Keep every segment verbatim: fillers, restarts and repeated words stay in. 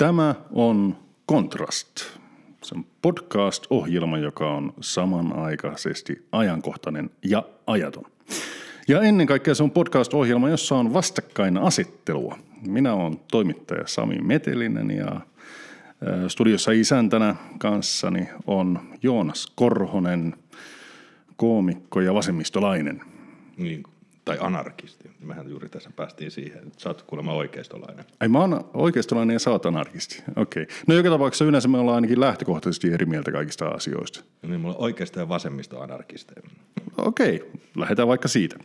Tämä on Kontrast, se on podcast-ohjelma, joka on samanaikaisesti ajankohtainen ja ajaton. Ja ennen kaikkea se on podcast-ohjelma, jossa on vastakkainasettelua. Minä olen toimittaja Sami Metellinen ja studiossa isäntänä kanssani on Joonas Korhonen, koomikko ja vasemmistolainen. Niin, tai anarkisti. Mehän juuri tässä päästiin siihen, että sä oot kuulemma oikeistolainen. Ei, mä oon oikeistolainen ja sä oot anarkisti. Okei. No joka tapauksessa yleensä me ollaan ainakin lähtökohtaisesti eri mieltä kaikista asioista. No niin, mulla on oikeista ja vasemmista anarkisteja. Okei, lähdetään vaikka siitä.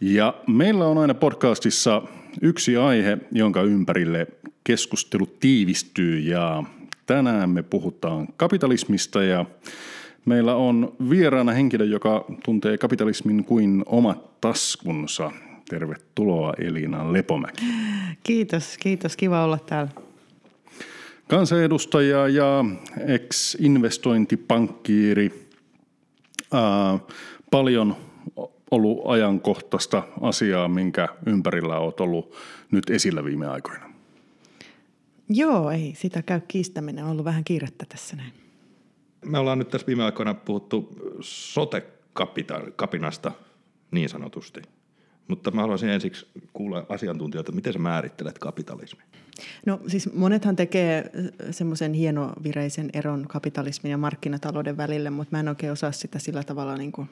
Ja meillä on aina podcastissa yksi aihe, jonka ympärille keskustelu tiivistyy, ja tänään me puhutaan kapitalismista ja meillä on vieraana henkilö, joka tuntee kapitalismin kuin omat taskunsa. Tervetuloa Elina Lepomäki. Kiitos, kiitos. Kiva olla täällä. Kansanedustaja ja ex-investointipankkiiri. Äh, paljon ollut ajankohtaista asiaa, minkä ympärillä olet ollut nyt esillä viime aikoina. Joo, ei sitä käy kiistäminen. On ollut vähän kiirettä tässä näin. Me ollaan nyt tässä viime aikoina puhuttu sote-kapinasta niin sanotusti, mutta mä haluaisin ensiksi kuulla asiantuntijoilta, miten sä määrittelet kapitalismin? No siis monethan tekee semmoisen hienovireisen eron kapitalismin ja markkinatalouden välille, mutta mä en oikein osaa sitä sillä tavalla niin kuin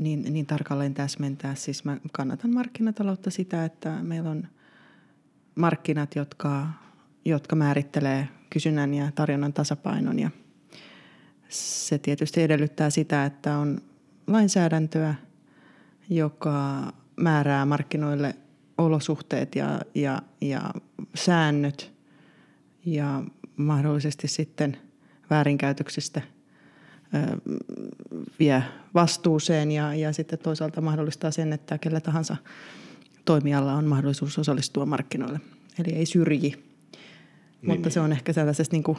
niin, niin tarkalleen täsmentää. Siis mä kannatan markkinataloutta sitä, että meillä on markkinat, jotka, jotka määrittelee kysynnän ja tarjonnan tasapainon, ja se tietysti edellyttää sitä, että on lainsäädäntöä, joka määrää markkinoille olosuhteet ja, ja, ja säännöt ja mahdollisesti sitten väärinkäytöksistä ö, vie vastuuseen ja, ja sitten toisaalta mahdollistaa sen, että kellä tahansa toimijalla on mahdollisuus osallistua markkinoille, eli ei syrji. Niin, mutta se on ehkä tällaisessa niin kuin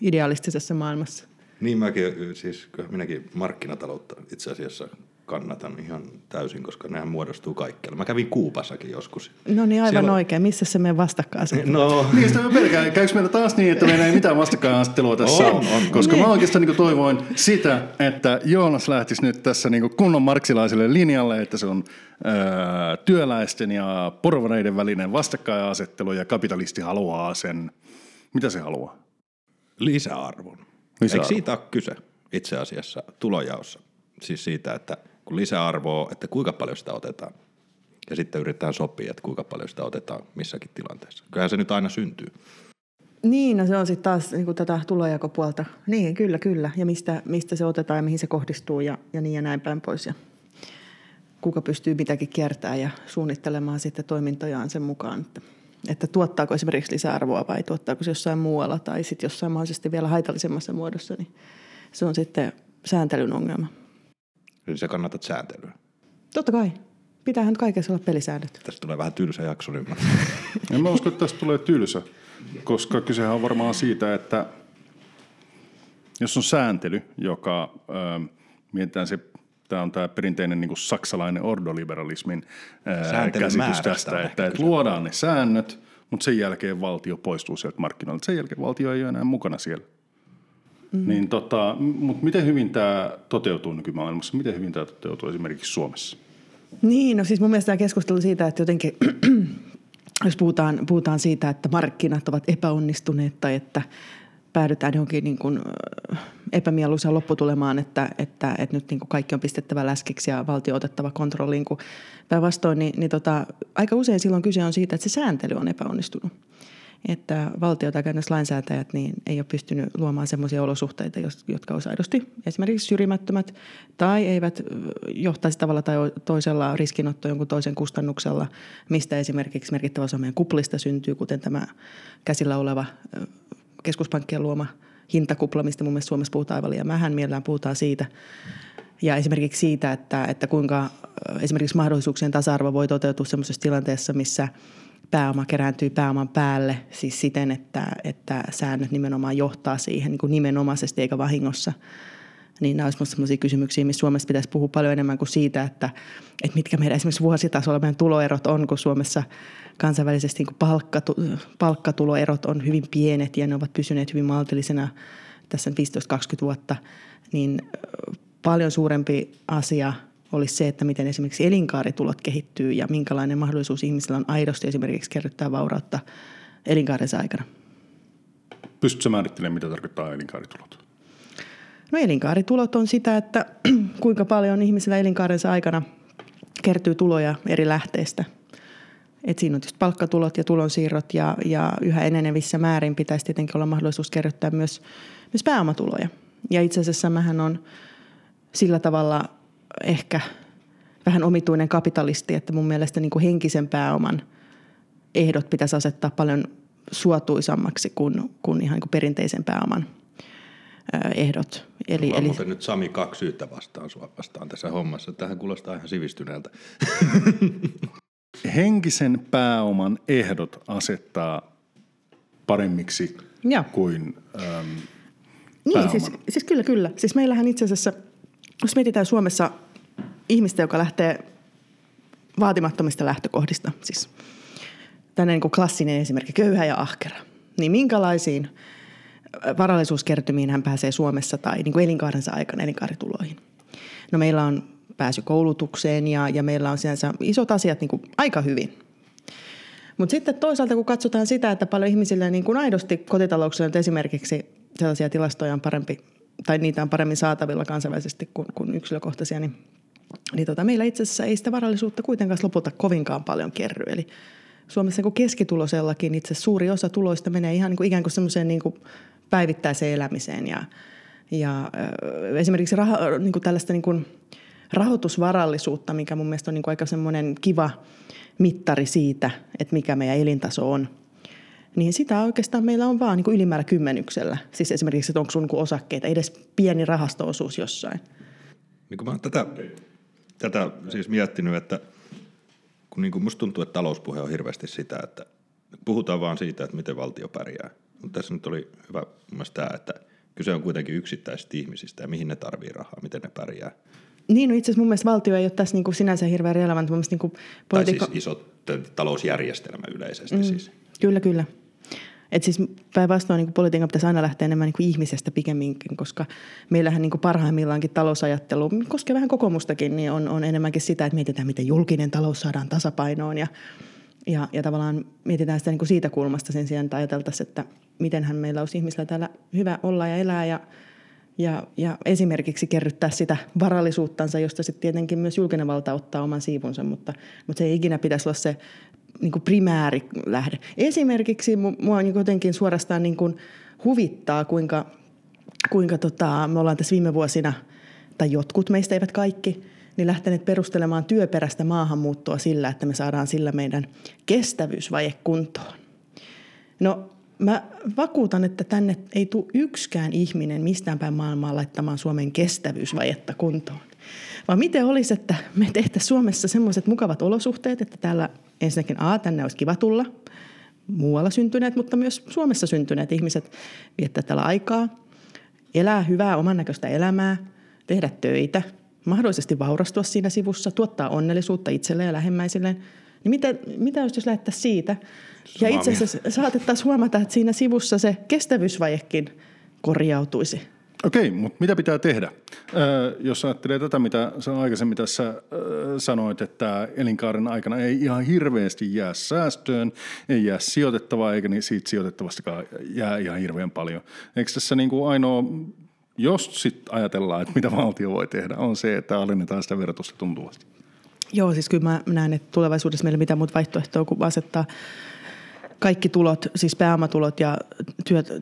idealistisessa maailmassa. Niin mäkin, siis minäkin markkinataloutta itse asiassa kannatan ihan täysin, koska nehän muodostuu kaikkialla. Mä kävin Kuubassakin joskus. No niin, aivan siellä... oikein. Missä se meidän vastakkainasettelu? No, niin sitä mä pelkään. Käykö meillä taas niin, että meillä ei mitään vastakkainasettelua tässä on? on, on. Koska niin. Mä oikeastaan niin kuin toivoin sitä, että Joonas lähtisi nyt tässä niin kuin kunnon marksilaiselle linjalle, että se on öö, työläisten ja porvareiden välinen vastakkainasettelu ja kapitalisti haluaa sen. Mitä se haluaa? Lisäarvon. Lisäarvon. Eikö siitä ole kyse itse asiassa tulojaossa? Siis siitä, että kun lisäarvoa, että kuinka paljon sitä otetaan. Ja sitten yritetään sopia, että kuinka paljon sitä otetaan missäkin tilanteessa. Kyllähän se nyt aina syntyy. Niin, no se on sitten taas niin kuin tätä tulonjakopuolta. Niin, kyllä, kyllä. Ja mistä, mistä se otetaan ja mihin se kohdistuu ja, ja niin ja näin päin pois. Ja kuka pystyy mitäkin kiertämään ja suunnittelemaan sitten toimintojaan sen mukaan. Että, että tuottaako esimerkiksi lisäarvoa vai tuottaako se jossain muualla tai sitten jossain mahdollisesti vielä haitallisemmassa muodossa. Niin se on sitten sääntelyn ongelma. Eli sä kannatat sääntelyä. Totta kai. Pitäähän nyt kaikessa olla pelisäännöt. Tästä tulee vähän tylsä jakso. Niin mä. En mä usko, että tästä tulee tylsä, koska kysehän on varmaan siitä, että jos on sääntely, joka äh, mietitään se, tämä on tämä perinteinen niin kuin saksalainen ordoliberalismin äh, käsitys tästä, että, että luodaan ne säännöt, mutta sen jälkeen valtio poistuu sieltä markkinoilta. Sen jälkeen valtio ei ole enää mukana siellä. Mm-hmm. Niin tota, mutta miten hyvin tämä toteutuu nykymaailmassa? Miten hyvin tämä toteutuu esimerkiksi Suomessa? Niin, no siis mun mielestä tämä keskustelu siitä, että jotenkin, jos puhutaan, puhutaan siitä, että markkinat ovat epäonnistuneet tai että päädytään johonkin niin kuin epämieluisaan lopputulemaan, että, että, että nyt niin kuin kaikki on pistettävä läskiksi ja valtio otettava kontrolliin, kun päinvastoin, niin, niin tota, aika usein silloin kyse on siitä, että se sääntely on epäonnistunut. Että valtio tai käytännössä lainsäätäjät niin ei ole pystynyt luomaan semmoisia olosuhteita, jotka olisi aidosti esimerkiksi syrjimättömät tai eivät johtaisi tavalla tai toisella riskinottoa jonkun toisen kustannuksella, mistä esimerkiksi merkittävä osa meidän kuplista syntyy, kuten tämä käsillä oleva keskuspankkien luoma hintakupla, mistä mun mielestä Suomessa puhutaan aivan liian vähän, mielellään puhutaan siitä. Ja esimerkiksi siitä, että, että kuinka esimerkiksi mahdollisuuksien tasa-arvo voi toteutua semmoisessa tilanteessa, missä pääoma kerääntyy pääoman päälle, siis siten, että, että säännöt nimenomaan johtaa siihen niin kuin nimenomaisesti eikä vahingossa niin nämä olisivat sellaisia kysymyksiä, missä Suomessa pitäisi puhua paljon enemmän kuin siitä, että, että mitkä meidän esimerkiksi vuositasolla meidän tuloerot on, kun Suomessa kansainvälisesti niin palkkatu, palkkatuloerot on hyvin pienet ja ne ovat pysyneet hyvin maltillisena tässä viisitoista kaksikymmentä vuotta, niin paljon suurempi asia olisi se, että miten esimerkiksi elinkaaritulot kehittyy ja minkälainen mahdollisuus ihmisillä on aidosti esimerkiksi kerryttää vaurautta elinkaarensa aikana. Pystytkö määrittelemään, mitä tarkoittaa elinkaaritulot? No elinkaaritulot on sitä, että kuinka paljon ihmisillä elinkaarensa aikana kertyy tuloja eri lähteistä. Et siinä on tietysti palkkatulot ja tulonsiirrot ja, ja yhä enenevissä määrin pitäisi tietenkin olla mahdollisuus kerryttää myös, myös pääomatuloja. Ja itse asiassa mähän on sillä tavalla ehkä vähän omituinen kapitalisti, että mun mielestä niin kuin henkisen pääoman ehdot pitäisi asettaa paljon suotuisammaksi kuin, kuin ihan niin kuin perinteisen pääoman ehdot. Eli, eli... muuten nyt Sami kaksi syyttä vastaan sua vastaan tässä hommassa. Tähän kuulostaa ihan sivistyneeltä. Henkisen pääoman ehdot asettaa paremmiksi ja. kuin äm, pääoman. Niin, siis, siis kyllä, kyllä. Siis meillähän itse asiassa, jos mietitään Suomessa ihmistä, joka lähtee vaatimattomista lähtökohdista, siis tämmöinen niin kuin klassinen esimerkki, köyhä ja ahkera, niin minkälaisiin varallisuuskertymiin hän pääsee Suomessa tai niin kuin elinkaarensa aikana elinkaarituloihin? No meillä on pääsy koulutukseen ja, ja meillä on sinänsä isot asiat niin kuin aika hyvin. Mutta sitten toisaalta, kun katsotaan sitä, että paljon ihmisillä niin kuin aidosti kotitalouksilla esimerkiksi sellaisia tilastoja on parempi, tai niitä on paremmin saatavilla kansainvälisesti kuin, kuin yksilökohtaisia, niin, niin tota, meillä itse asiassa ei sitä varallisuutta kuitenkaan lopulta kovinkaan paljon kerry. Eli Suomessa niin keskitulosellakin itse suuri osa tuloista menee ihan niin kuin ikään kuin semmoiseen niin kuin päivittäiseen elämiseen. Ja, ja esimerkiksi raha, niin kuin tällaista niin kuin rahoitusvarallisuutta, mikä mun mielestä on niin kuin aika semmoinen kiva mittari siitä, että mikä meidän elintaso on, niin sitä oikeastaan meillä on vaan niin kuin ylimäärä kymmenyksellä. Siis esimerkiksi, että onko sun niin kuin osakkeita, edes pieni rahasto-osuus jossain. Niin mä oon tätä, tätä siis miettinyt, että kun niin kuin musta tuntuu, että talouspuhe on hirveästi sitä, että puhutaan vaan siitä, että miten valtio pärjää. Mutta tässä nyt oli hyvä mun mielestä tämä, että kyse on kuitenkin yksittäisistä ihmisistä ja mihin ne tarvii rahaa, miten ne pärjää. Niin, no itse asiassa mun mielestä valtio ei ole tässä niin kuin sinänsä hirveän relevantti. Mun mielestä niin kuin politiikka... Tai siis iso talousjärjestelmä yleisesti mm, siis. Kyllä, kyllä. Että siis päinvastoin niin politiikan pitäisi aina lähteä enemmän niin kuin ihmisestä pikemminkin, koska meillähän niin kuin parhaimmillaankin talousajattelu, koskee vähän kokoomustakin, niin on, on enemmänkin sitä, että mietitään, miten julkinen talous saadaan tasapainoon ja, ja, ja tavallaan mietitään sitä niin kuin siitä kulmasta sen sijaan, että ajateltaisiin, että mitenhän meillä olisi ihmisillä täällä hyvä olla ja elää ja, ja, ja esimerkiksi kerryttää sitä varallisuuttansa, josta sitten tietenkin myös julkinen valta ottaa oman siivunsa, mutta, mutta se ei ikinä pitäisi olla se niin kuin primääri lähde. Esimerkiksi mua jotenkin suorastaan niin kuin huvittaa, kuinka, kuinka tota, me ollaan tässä viime vuosina, tai jotkut meistä eivät kaikki, niin lähteneet perustelemaan työperäistä maahanmuuttoa sillä, että me saadaan sillä meidän kestävyysvaje kuntoon. No mä vakuutan, että tänne ei tule yksikään ihminen mistään päin maailmaa laittamaan Suomen kestävyysvajetta kuntoon. Vaan miten olisi, että me tehtäisiin Suomessa semmoiset mukavat olosuhteet, että täällä ensinnäkin A, tänne olisi kiva tulla, muualla syntyneet, mutta myös Suomessa syntyneet ihmiset viettää täällä aikaa, elää hyvää oman näköistä elämää, tehdä töitä, mahdollisesti vaurastua siinä sivussa, tuottaa onnellisuutta itselleen ja lähemmäisilleen. Niin mitä, mitä jos lähdettäisiin siitä? Ja itse asiassa saatettaisiin huomata, että siinä sivussa se kestävyysvajekin korjautuisi. Okei, mutta mitä pitää tehdä? Öö, jos ajattelee tätä, mitä aikaisemmin tässä öö, sanoit, että elinkaaren aikana ei ihan hirveästi jää säästöön, ei jää sijoitettavaa, eikä siitä sijoitettavastakaan jää ihan hirveän paljon. Eikö tässä niin kuin ainoa, jos sitten ajatellaan, että mitä valtio voi tehdä, on se, että alennetaan sitä verotusta tuntuvasti? Joo, siis kyllä mä näen, että tulevaisuudessa meillä mitään muuta vaihtoehtoa kuin asettaa kaikki tulot, siis pääomatulot ja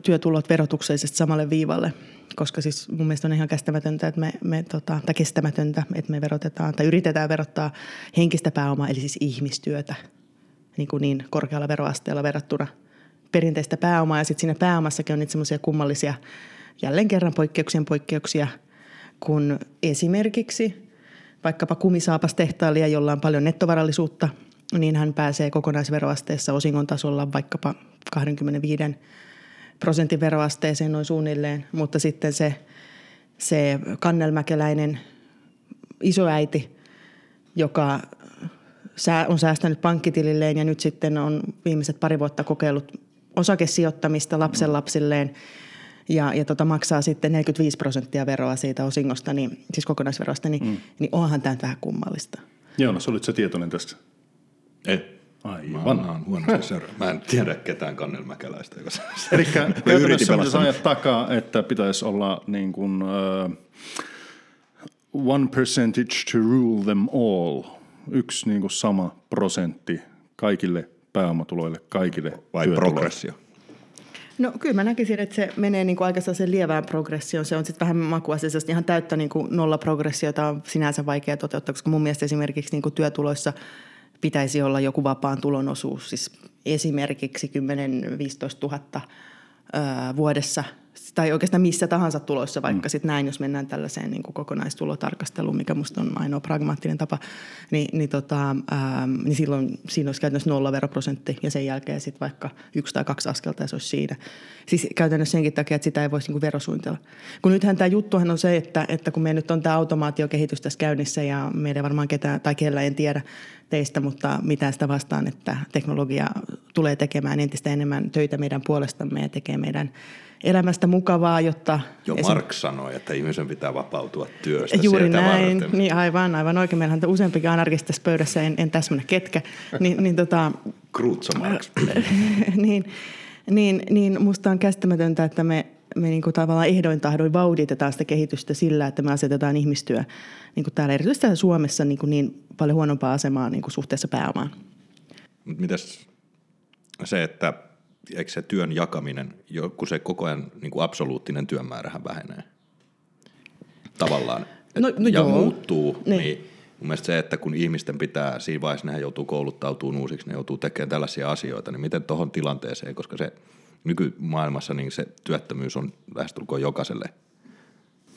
työtulot verotuksellisesti samalle viivalle, koska siis mun mielestä on ihan kestämätöntä, että me, me tota, tai kestämätöntä, että me verotetaan tai yritetään verottaa henkistä pääomaa, eli siis ihmistyötä niin, kuin niin korkealla veroasteella verrattuna perinteistä pääomaa. Ja sitten siinä pääomassakin on niitä semmoisia kummallisia, jälleen kerran poikkeuksien poikkeuksia, kun esimerkiksi vaikkapa kumisaapastehtaalija, jolla on paljon nettovarallisuutta, niin hän pääsee kokonaisveroasteessa osingon tasolla vaikkapa kaksikymmentäviisi prosentin veroasteeseen noin suunnilleen, mutta sitten se se kannelmäkeläinen isoäiti, joka on säästänyt pankkitililleen ja nyt sitten on viimeiset pari vuotta kokeillut osakesijoittamista lapsen lapsilleen ja, ja tota maksaa sitten neljäkymmentäviisi prosenttia veroa siitä osingosta, niin, siis kokonaisverosta, niin, mm. niin onhan tämä vähän kummallista. Joonas, olit sä tietoinen tästä? Ei. Ai, mä vanhaan huonosti seuraa. Mä en tiedä ketään kannelmäkeläistä. Elikkä käytännössä pitäisi ajaa takaa, että pitäisi olla niin kuin uh, one percentage to rule them all. Yksi niin kuin sama prosentti kaikille pääomatuloille, kaikille vai työtuloille. Progressio? No kyllä mä näkisin, että se menee niin kuin aika sellaisen lievään progressioon. Se on sitten vähän makuasia, se on ihan täyttä niin kuin nollaprogressiota on sinänsä vaikea toteuttaa, koska mun mielestä esimerkiksi niin kuin työtuloissa pitäisi olla joku vapaan tulon osuus, siis esimerkiksi kymmenen viisitoista tuhatta ö, vuodessa tai oikeastaan missä tahansa tuloissa, vaikka mm. sitten näin, jos mennään tällaiseen niin kuin kokonaistulotarkasteluun, mikä musta on ainoa pragmaattinen tapa, niin, niin, tota, ö, niin silloin siinä olisi käytännössä nolla veroprosentti ja sen jälkeen sitten vaikka yksi tai kaksi askelta ja se olisi siinä. Siis käytännössä senkin takia, että sitä ei voisi niin kuin verosuunnitella. Kun nythän tämä juttuhan on se, että, että kun me nyt on tämä automaatiokehitys tässä käynnissä ja meillä varmaan ketään tai kellä en tiedä teistä, mutta mitään sitä vastaan, että teknologia tulee tekemään entistä enemmän töitä meidän puolestamme ja tekee meidän elämästä mukavaa, jotta... Jo esim... Marx sanoi, että ihmisen pitää vapautua työstä juuri sieltä näin, varten. Niin aivan, aivan oikein. Meillähän on useampikin anarkista tässä pöydässä, en, en täsmänä ketkä. Niin, niin, tota... Kruutso Marx. niin, niin, niin musta on käsittämätöntä, että me, me niinku tavallaan ehdoin tahdoin vauhditetaan sitä kehitystä sillä, että me asetetaan ihmistyö niinku täällä erityisesti Suomessa niinku niin paljon huonompaa asemaa niinku suhteessa pääomaan. Mut mitäs se, että eikö se työn jakaminen, kun se koko ajan niin kuin absoluuttinen työnmäärähän vähenee tavallaan no, no ja joo. muuttuu, ne. Niin mun mielestä se, että kun ihmisten pitää, siinä vaiheessa nehän joutuu kouluttautumaan uusiksi, ne joutuu tekemään tällaisia asioita, niin miten tuohon tilanteeseen, koska se nykymaailmassa niin se työttömyys on lähestulkoon jokaiselle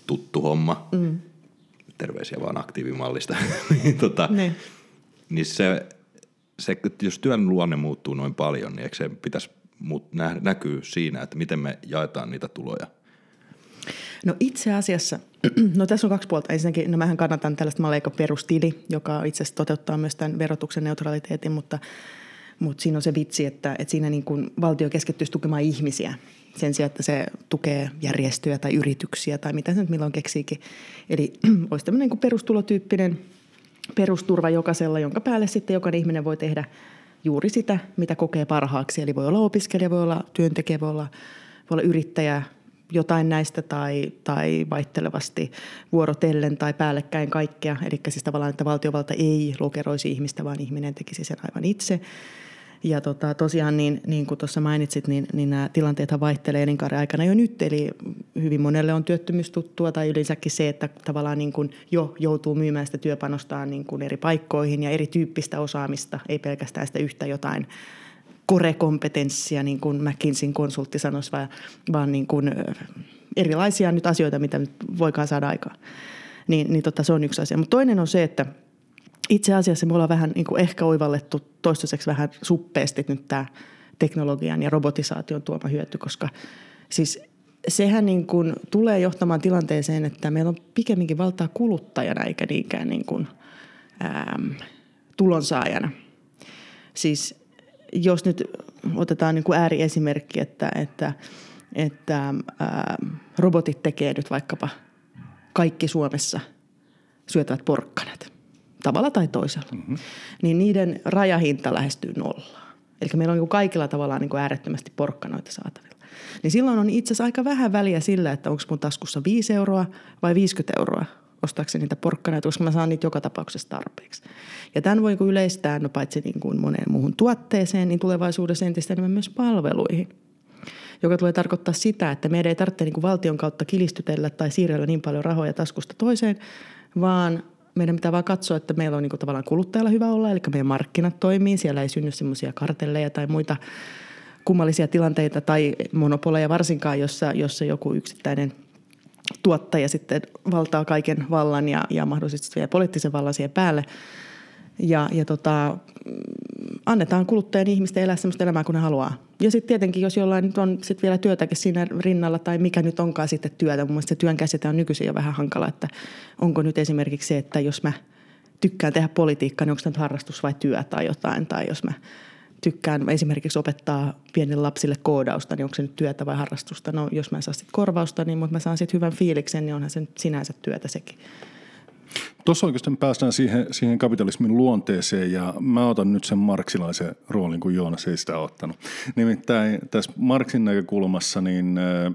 tuttu homma, mm. terveisiä vaan aktiivimallista, tota, niin se, se, jos työn luonne muuttuu noin paljon, niin eikö se pitäisi mutta näkyy siinä, että miten me jaetaan niitä tuloja. No itse asiassa, no tässä on kaksi puolta. Ensinnäkin, no mähän kannatan tällaista malleika perustili, joka itse asiassa toteuttaa myös tämän verotuksen neutraliteetin, mutta, mutta siinä on se vitsi, että, että siinä niin kuin valtio keskittyisi tukemaan ihmisiä sen sijaan, että se tukee järjestöjä tai yrityksiä tai mitä se nyt milloin keksiikin. Eli olisi tämmöinen niin kuin perustulotyyppinen perusturva jokaisella, jonka päälle sitten jokainen ihminen voi tehdä juuri sitä, mitä kokee parhaaksi. Eli voi olla opiskelija, voi olla työntekijä, voi olla, voi olla yrittäjä, jotain näistä tai, tai vaihtelevasti vuorotellen tai päällekkäin kaikkea. Eli siis tavallaan, että valtiovalta ei lokeroisi ihmistä, vaan ihminen tekisi sen aivan itse. Ja tota, tosiaan, niin, niin kuin tuossa mainitsit, niin, niin nämä tilanteethan vaihtelevat elinkaaren aikana jo nyt. Eli hyvin monelle on työttömyys tuttua tai yleensäkin se, että tavallaan niin kuin jo joutuu myymään sitä työpanostaan niin kuin eri paikkoihin ja erityyppistä osaamista, ei pelkästään sitä yhtä jotain korekompetenssia, niin kuin McKinseyn konsultti sanoisi, vaan, vaan niin kuin erilaisia nyt asioita, mitä nyt voikaan saada aikaan. Niin, niin tota, se on yksi asia. Mutta toinen on se, että itse asiassa me ollaan vähän niin kuin ehkä oivallettu toistaiseksi vähän suppeasti nyt tämä teknologian ja robotisaation tuoma hyöty, koska siis sehän niin kuin tulee johtamaan tilanteeseen, että meillä on pikemminkin valtaa kuluttajana eikä niinkään niin kuin, äm, tulonsaajana. Siis jos nyt otetaan niin kuin ääriesimerkki, että, että, että äm, robotit tekee nyt vaikkapa kaikki Suomessa syötävät porkkanat. Tavalla tai toisella, mm-hmm. niin niiden rajahinta lähestyy nollaa. Eli meillä on niin kuin kaikilla tavallaan niin kuin äärettömästi porkkanoita saatavilla. Niin silloin on itse asiassa aika vähän väliä sillä, että onko mun taskussa viisi euroa vai viisikymmentä euroa ostaakseni niitä porkkanoita, koska mä saan niitä joka tapauksessa tarpeeksi. Ja tämän voi niin kuin yleistää no paitsi niin kuin moneen muuhun tuotteeseen, niin tulevaisuudessa entistä enemmän myös palveluihin, joka tulee tarkoittaa sitä, että meidän ei tarvitse niin kuin valtion kautta kilistytellä tai siirrellä niin paljon rahoja taskusta toiseen, vaan meidän pitää vaan katsoa, että meillä on niin kuin tavallaan kuluttajalla hyvä olla, eli meidän markkinat toimii, siellä ei synny semmoisia kartelleja tai muita kummallisia tilanteita tai monopoleja varsinkaan, jossa, jossa joku yksittäinen tuottaja sitten valtaa kaiken vallan ja, ja mahdollisesti vielä poliittisen vallan siihen päälle. Ja, ja tota, annetaan kuluttajan ihmisten elää sellaista elämää kuin ne haluaa. Ja sitten tietenkin, jos jollain nyt on sit vielä työtäkin siinä rinnalla tai mikä nyt onkaan sitten työtä, mun mielestä se työn käsite on nykyisin jo vähän hankala, että onko nyt esimerkiksi se, että jos mä tykkään tehdä politiikkaa, niin onko tämä nyt harrastus vai työ tai jotain, tai jos mä tykkään esimerkiksi opettaa pienille lapsille koodausta, niin onko se nyt työtä vai harrastusta. No jos mä en saa sitten korvausta, niin mutta mä saan sitten hyvän fiiliksen, niin onhan se nyt sinänsä työtä sekin. Tuossa oikeastaan päästään siihen, siihen kapitalismin luonteeseen, ja mä otan nyt sen marksilaisen roolin, kun Joonas ei sitä ottanut. Nimittäin tässä Marxin näkökulmassa niin äh,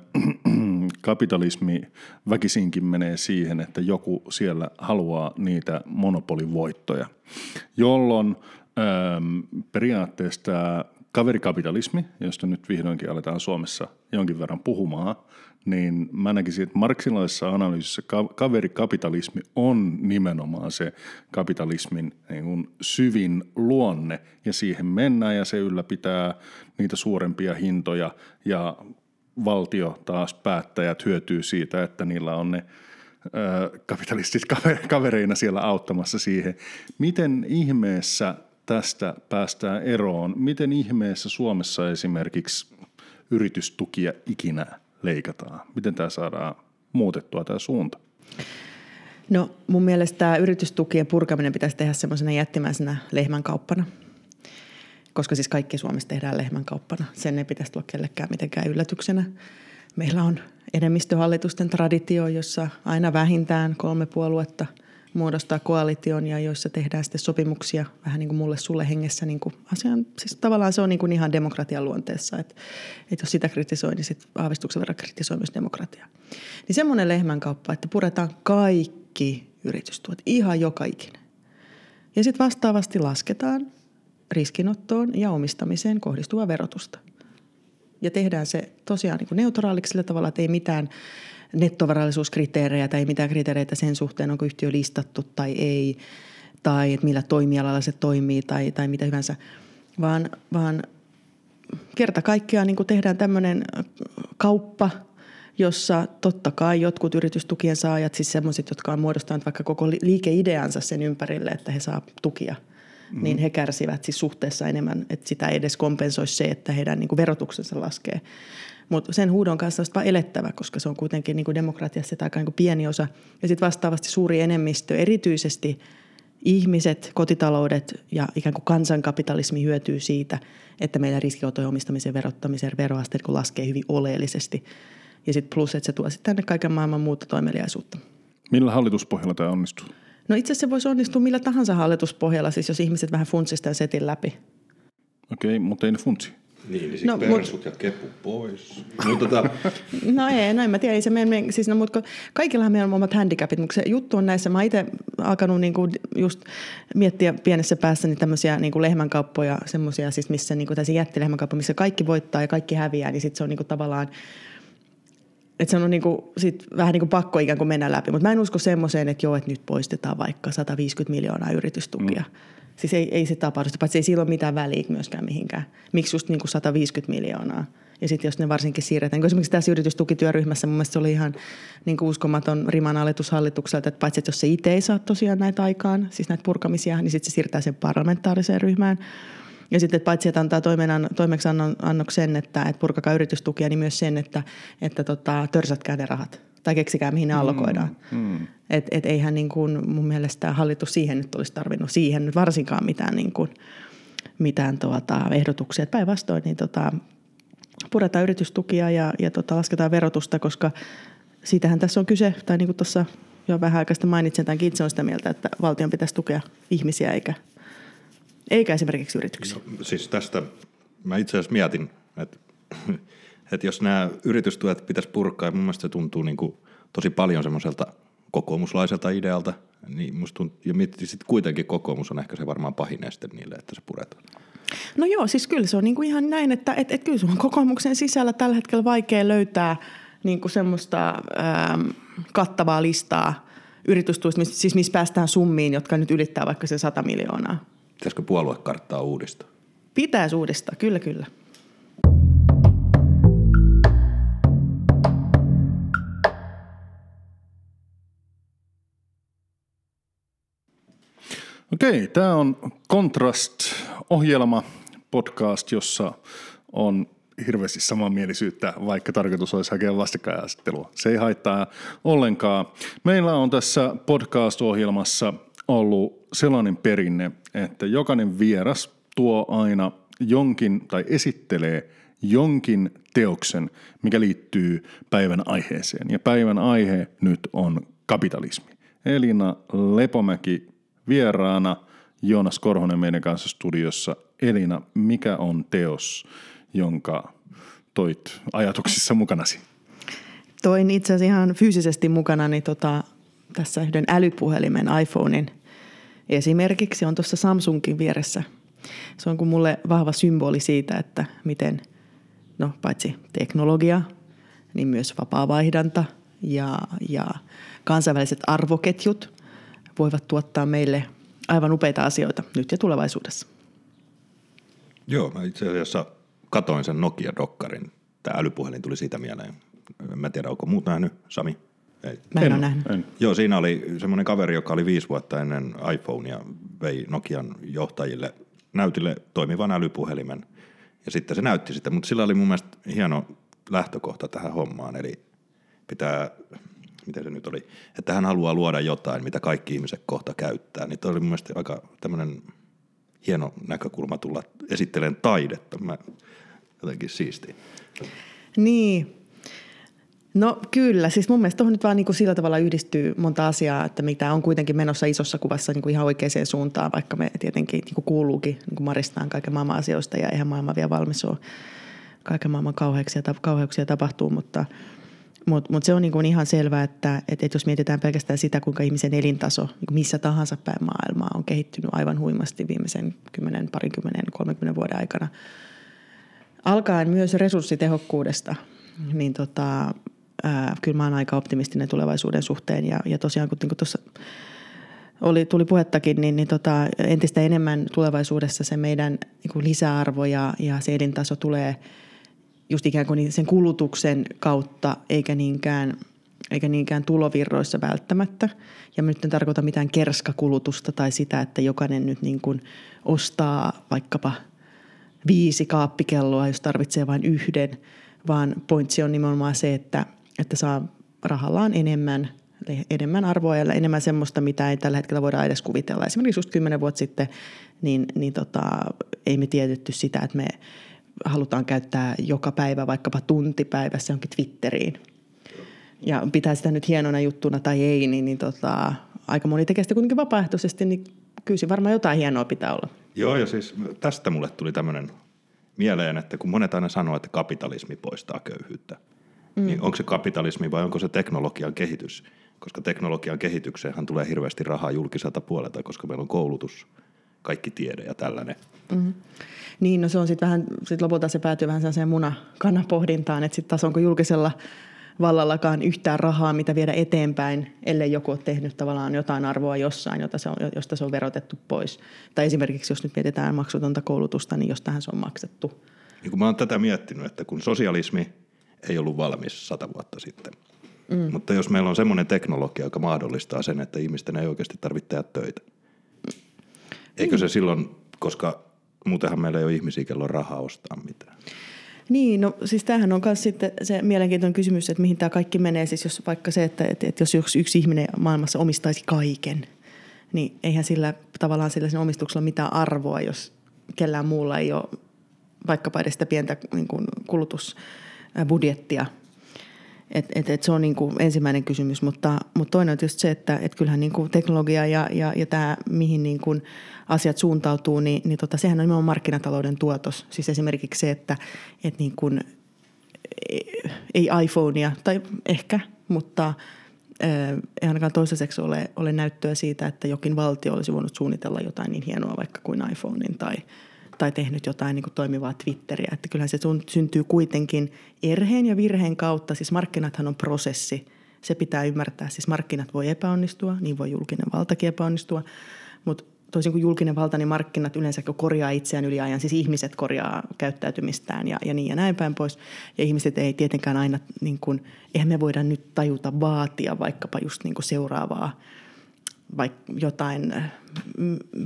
kapitalismi väkisinkin menee siihen, että joku siellä haluaa niitä monopolivoittoja, jolloin äh, periaatteessa tämä kaverikapitalismi, josta nyt vihdoinkin aletaan Suomessa jonkin verran puhumaan, niin mä näkisin, että marksilaisessa analyysissä kaverikapitalismi on nimenomaan se kapitalismin niin kuin syvin luonne, ja siihen mennään ja se ylläpitää niitä suurempia hintoja, ja valtio taas päättäjät hyötyy siitä, että niillä on ne ö, kapitalistit kavereina siellä auttamassa siihen. Miten ihmeessä tästä päästään eroon? Miten ihmeessä Suomessa esimerkiksi yritystukia ikinä leikataan? Miten tämä saadaan muutettua tämä suunta? No mun mielestä tämä yritystukien purkaminen pitäisi tehdä semmoisena jättimäisenä lehmänkauppana, koska siis kaikki Suomessa tehdään lehmänkauppana. Sen ei pitäisi tulla kellekään mitenkään yllätyksenä. Meillä on enemmistöhallitusten traditio, jossa aina vähintään kolme puoluetta muodostaa koalition ja joissa tehdään sitten sopimuksia vähän niin kuin mulle sulle hengessä niin kuin asian. Siis tavallaan se on niin kuin ihan demokratian luonteessa, että, että jos sitä kritisoi, niin sitten aavistuksen verran kritisoi myös demokratiaa. Niin semmoinen lehmänkauppa, että puretaan kaikki yritystuot, ihan joka ikinen. Ja sitten vastaavasti lasketaan riskinottoon ja omistamiseen kohdistuvaa verotusta. Ja tehdään se tosiaan niin kuin neutraaliksi sillä tavalla, että ei mitään nettovarallisuuskriteerejä tai mitään kriteereitä sen suhteen, onko yhtiö listattu tai ei, tai että millä toimialalla se toimii tai, tai mitä hyvänsä, vaan, vaan kerta kaikkiaan niin kuin tehdään tämmöinen kauppa, jossa totta kai jotkut yritystukien saajat, siis semmoiset, jotka on muodostanut vaikka koko liikeideansa sen ympärille, että he saa tukia, mm. niin he kärsivät siis suhteessa enemmän, että sitä ei edes kompensoisi se, että heidän niin kuin verotuksensa laskee. Mutta sen huudon kanssa olisi vaan elettävä, koska se on kuitenkin niin kuin demokratiassa aika niin kuin pieni osa. Ja sitten vastaavasti suuri enemmistö, erityisesti ihmiset, kotitaloudet ja ikään kuin kansankapitalismi hyötyy siitä, että meillä riskinoton omistamisen verottamisen veroaste niin laskee hyvin oleellisesti. Ja sitten plus, että se tuo sitten tänne kaiken maailman muuta toimeliaisuutta. Millä hallituspohjalla tämä onnistuu? No itse asiassa se voisi onnistua millä tahansa hallituspohjalla, siis jos ihmiset vähän funtsista setin läpi. Okei, mutta ei ne funtsi. Niin, niin no, persut ja kepu pois. Tota... no ei, no en mä tiedä. Ei se meidän, siis no, mutta kaikillahan meillä on omat handicapit, mutta se juttu on näissä. Mä oon itse alkanut niinku just miettiä pienessä päässäni tämmöisiä niinku lehmänkauppoja, semmoisia siis missä niinku tämmöisiä jättilehmänkauppoja, missä kaikki voittaa ja kaikki häviää, niin sit se on niinku tavallaan, että se on niinku sit vähän niinku pakko ikään kuin mennä läpi. Mutta mä en usko semmoiseen, että joo, että nyt poistetaan vaikka sata viisikymmentä miljoonaa yritystukia. Mm. Siis ei, ei se tapahdu, paitsi ei sillä ole mitään väliä myöskään mihinkään. Miksi just niin kuin sata viisikymmentä miljoonaa? Ja sitten jos ne varsinkin siirretään, niin esimerkiksi tässä yritystukityöryhmässä mun mielestä se oli ihan niin kuin uskomaton riman aletus hallitukselta, että paitsi että jos se itse ei saa tosiaan näitä aikaan, siis näitä purkamisia, niin sitten se siirtää sen parlamentaariseen ryhmään. Ja sitten paitsi että antaa toimeksiannoksen sen, että, että purkakaa yritystukia, niin myös sen, että, että tota, törsätkää ne rahat. Tai keksikää, mihin ne allokoidaan. Mm, mm. Et, et eihän niin kuin mun mielestä hallitus siihen nyt olisi tarvinnut, siihen nyt varsinkaan mitään, niin kuin, mitään tuota, ehdotuksia. Päinvastoin niin tota, puretaan yritystukia ja, ja tota, lasketaan verotusta, koska siitähän tässä on kyse, tai niin kuin tuossa jo vähän aikaista mainitsin, tämänkin itse on sitä mieltä, että valtion pitäisi tukea ihmisiä eikä, eikä esimerkiksi yrityksiä. No, siis tästä mä itse asiassa mietin, että... Että jos nämä yritystuet pitäisi purkaa, ja mun mielestä se tuntuu niin kuin tosi paljon semmoiselta kokoomuslaiselta idealta, niin musta tuntuu, ja sitten kuitenkin kokoomus on ehkä se varmaan pahin este niille, että se puretaan. No joo, siis kyllä se on niin kuin ihan näin, että et, et kyllä se on kokoomuksen sisällä tällä hetkellä vaikea löytää niin kuin semmoista ähm, kattavaa listaa yritystuista, missä, siis missä päästään summiin, jotka nyt ylittää vaikka sen sata miljoonaa. Pitäisikö puoluekarttaa uudistaa? Pitäisi uudistaa, kyllä kyllä. Okei, tämä on Contrast ohjelma, podcast, jossa on hirveästi samanmielisyyttä, vaikka tarkoitus olisi hakea vastakkainasettelua. Se ei haittaa ollenkaan. Meillä on tässä podcast-ohjelmassa ollut sellainen perinne, että jokainen vieras tuo aina jonkin tai esittelee jonkin teoksen, mikä liittyy päivän aiheeseen. Ja päivän aihe nyt on kapitalismi. Elina Lepomäki vieraana, Joonas Korhonen meidän kanssa studiossa. Elina, mikä on teos, jonka toit ajatuksissa mukanasi? Toin itse asiassa ihan fyysisesti mukanani tota, tässä yhden älypuhelimen, iPhonein esimerkiksi. On tuossa Samsungin vieressä. Se on kuin mulle vahva symboli siitä, että miten no, paitsi teknologia, niin myös vapaa-vaihdanta ja, ja kansainväliset arvoketjut voivat tuottaa meille aivan upeita asioita nyt ja tulevaisuudessa. Joo, mä itse asiassa katoin sen Nokia-dokkarin. Tämä älypuhelin tuli siitä mieleen. Mä en tiedä, onko muut nähnyt, Sami? Ei. Mä en, en ole nähnyt. En. Joo, siinä oli semmoinen kaveri, joka oli viisi vuotta ennen iPhonea, vei Nokian johtajille näytille toimivan älypuhelimen. Ja sitten se näytti sitä, mutta sillä oli mun mielestä hieno lähtökohta tähän hommaan. Eli pitää, miten se nyt oli, että hän haluaa luoda jotain, mitä kaikki ihmiset kohta käyttää. Niin toi oli mun mielestä aika tämmöinen hieno näkökulma tulla esittelen taidetta. Mä jotenkin siistiä. Niin. No kyllä, siis mun mielestä tuohon nyt vaan niin kuin sillä tavalla yhdistyy monta asiaa, että mitä on kuitenkin menossa isossa kuvassa niin kuin ihan oikeaan suuntaan, vaikka me tietenkin niin kuin kuuluukin niin kuin maristaan kaiken maailman asioista ja eihän maailma vielä valmis ole. Kaiken maailman kauheuksia, kauheuksia tapahtuu, mutta, mutta, mutta se on niin kuin ihan selvää, että, että jos mietitään pelkästään sitä, kuinka ihmisen elintaso niin kuin missä tahansa päin maailmaa on kehittynyt aivan huimasti viimeisen kymmenen, parinkymmenen, kolmenkymmenen vuoden aikana. Alkaen myös resurssitehokkuudesta, niin tota... Kyllä mä oon aika optimistinen tulevaisuuden suhteen ja, ja tosiaan kun niin tuossa tuli puhettakin, niin, niin tota, entistä enemmän tulevaisuudessa se meidän niin lisäarvo ja, ja se elintaso tulee just ikään kuin sen kulutuksen kautta eikä niinkään, eikä niinkään tulovirroissa välttämättä. Ja mä nyt en tarkoita mitään kerskakulutusta tai sitä, että jokainen nyt niin kuin ostaa vaikkapa viisi kaappikelloa, jos tarvitsee vain yhden, vaan pointsi on nimenomaan se, että että saa rahallaan enemmän, enemmän arvoa ja enemmän semmoista, mitä ei tällä hetkellä voida edes kuvitella. Esimerkiksi just kymmenen vuotta sitten, niin, niin tota, ei me tiedetty sitä, että me halutaan käyttää joka päivä, vaikkapa tuntipäivässä jonkin Twitteriin. Ja pitää sitä nyt hienona juttuna tai ei, niin, niin tota, aika moni tekee sitä kuitenkin vapaaehtoisesti, niin kyllä siinä varmaan jotain hienoa pitää olla. Joo, ja siis tästä mulle tuli tämmöinen mieleen, että kun monet aina sanoo, että kapitalismi poistaa köyhyyttä. Mm. Niin onko se kapitalismi vai onko se teknologian kehitys? Koska teknologian kehitykseenhän tulee hirveästi rahaa julkiselta puolelta, koska meillä on koulutus, kaikki tiede ja tällainen. Mm. Niin, no se on sitten vähän, sit lopulta se päätyy vähän sellaiseen munakanapohdintaan, että sitten taas onko julkisella vallallakaan yhtään rahaa, mitä viedä eteenpäin, ellei joku ole tehnyt tavallaan jotain arvoa jossain, jota se on, josta se on verotettu pois. Tai esimerkiksi jos nyt mietitään maksutonta koulutusta, niin jostahan se on maksettu. Niin kun mä oon tätä miettinyt, että kun sosialismi ei ollut valmis sata vuotta sitten. Mm. Mutta jos meillä on semmoinen teknologia, joka mahdollistaa sen, että ihmisten ei oikeasti tarvitse tehdä töitä. Eikö mm. se silloin, koska muutenhan meillä ei ole ihmisiä, kello rahaa ostaa mitään. Niin, no siis tämähän on myös sitten se mielenkiintoinen kysymys, että mihin tämä kaikki menee. Siis jos vaikka se, että, että, että jos yksi ihminen maailmassa omistaisi kaiken, niin eihän sillä tavallaan sillä sen omistuksella mitään arvoa, jos kellään muulla ei ole vaikkapa edes sitä pientä niin kuin kulutus budjettia. Et, et, et se on niinku ensimmäinen kysymys, mutta, mutta toinen on just se, että et kyllähän niinku teknologia ja, ja, ja tämä, mihin niinku asiat suuntautuu, niin, niin tota, sehän on nimenomaan markkinatalouden tuotos. Siis esimerkiksi se, että et niinku, ei iPhonea, tai ehkä, mutta äh, ei ainakaan toistaiseksi ole, ole näyttöä siitä, että jokin valtio olisi voinut suunnitella jotain niin hienoa vaikka kuin iPhonein tai tai tehnyt jotain niin kuin toimivaa Twitteriä. Että kyllähän se syntyy kuitenkin erheen ja virheen kautta. Siis markkinathan on prosessi. Se pitää ymmärtää. Siis markkinat voi epäonnistua, niin voi julkinen valtakin epäonnistua. Mutta toisin kuin julkinen valta, niin markkinat yleensä korjaa itseään yli ajan. Siis ihmiset korjaa käyttäytymistään ja, ja niin ja näin päin pois. Ja ihmiset ei tietenkään aina, niin kuin, eihän me voida nyt tajuta vaatia vaikkapa just niin kuin seuraavaa vaikka jotain,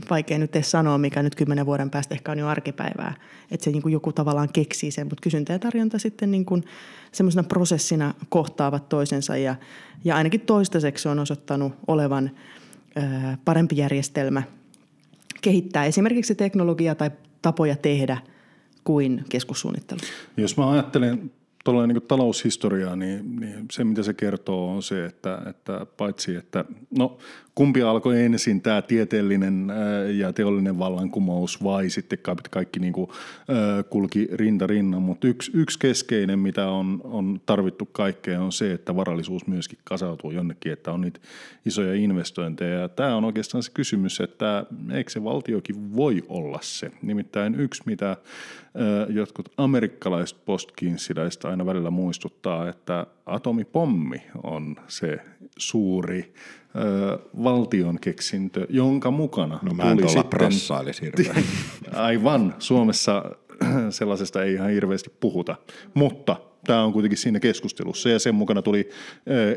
vaikea nyt edes sanoa, mikä nyt kymmenen vuoden päästä ehkä on jo arkipäivää, että se niin kuin joku tavallaan keksii sen, mutta kysyntä ja tarjonta sitten niin kuin semmoisena prosessina kohtaavat toisensa ja, ja ainakin toistaiseksi on osoittanut olevan ö, parempi järjestelmä kehittää esimerkiksi teknologiaa tai tapoja tehdä kuin keskussuunnittelu. Jos mä ajattelen tuollainen niin taloushistoriaa, niin, niin se mitä se kertoo on se, että, että paitsi että no kumpi alkoi ensin, tämä tieteellinen ja teollinen vallankumous vai sitten kaikki niin kuin, kulki rinta rinnan, mutta yksi, yksi keskeinen mitä on, on tarvittu kaikkeen on se, että varallisuus myöskin kasautuu jonnekin, että on niitä isoja investointeja. Tämä on oikeastaan se kysymys, että eikö se valtiokin voi olla se, nimittäin yksi mitä jotkut amerikkalaiset postkinsiläiset aina välillä muistuttaa, että atomipommi on se suuri ö, valtion keksintö, jonka mukana no, tuli sitten... prossailisi hirveän. Aivan, Suomessa sellaisesta ei ihan hirveästi puhuta, mutta tämä on kuitenkin siinä keskustelussa ja sen mukana tuli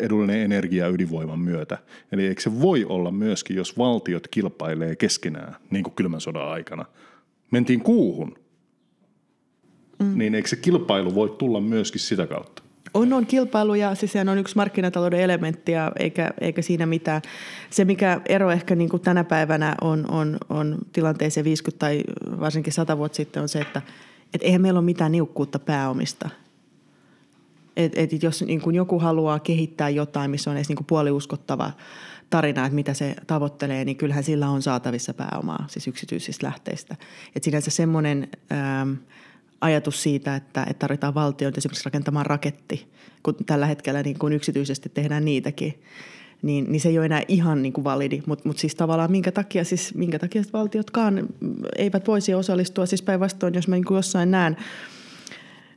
edullinen energia ydinvoiman myötä. Eli eikö se voi olla myöskin, jos valtiot kilpailee keskenään, niin kuin kylmän sodan aikana. Mentiin kuuhun. Mm. Niin eikö se kilpailu voi tulla myöskin sitä kautta? On, on kilpailu ja siis sehän on yksi markkinatalouden elementti ja eikä, eikä siinä mitään. Se mikä ero ehkä niin kuin tänä päivänä on, on, on tilanteeseen viisikymmentä tai varsinkin sata vuotta sitten on se, että et eihän meillä ole mitään niukkuutta pääomista. Et, et jos niin kuin joku haluaa kehittää jotain, missä on edes niin kuin puoliuskottava tarina, että mitä se tavoittelee, niin kyllähän sillä on saatavissa pääomaa siis yksityisistä lähteistä. Et sinänsä semmoinen... Ähm, ajatus siitä, että, että tarvitaan valtion esimerkiksi rakentamaan raketti, kun tällä hetkellä niin kuin yksityisesti tehdään niitäkin, niin, niin se ei ole enää ihan niin kuin validi. Mutta mut siis tavallaan minkä takia, siis minkä takia valtiotkaan eivät voisi osallistua, siis päinvastoin, jos mä niin kuin jossain näen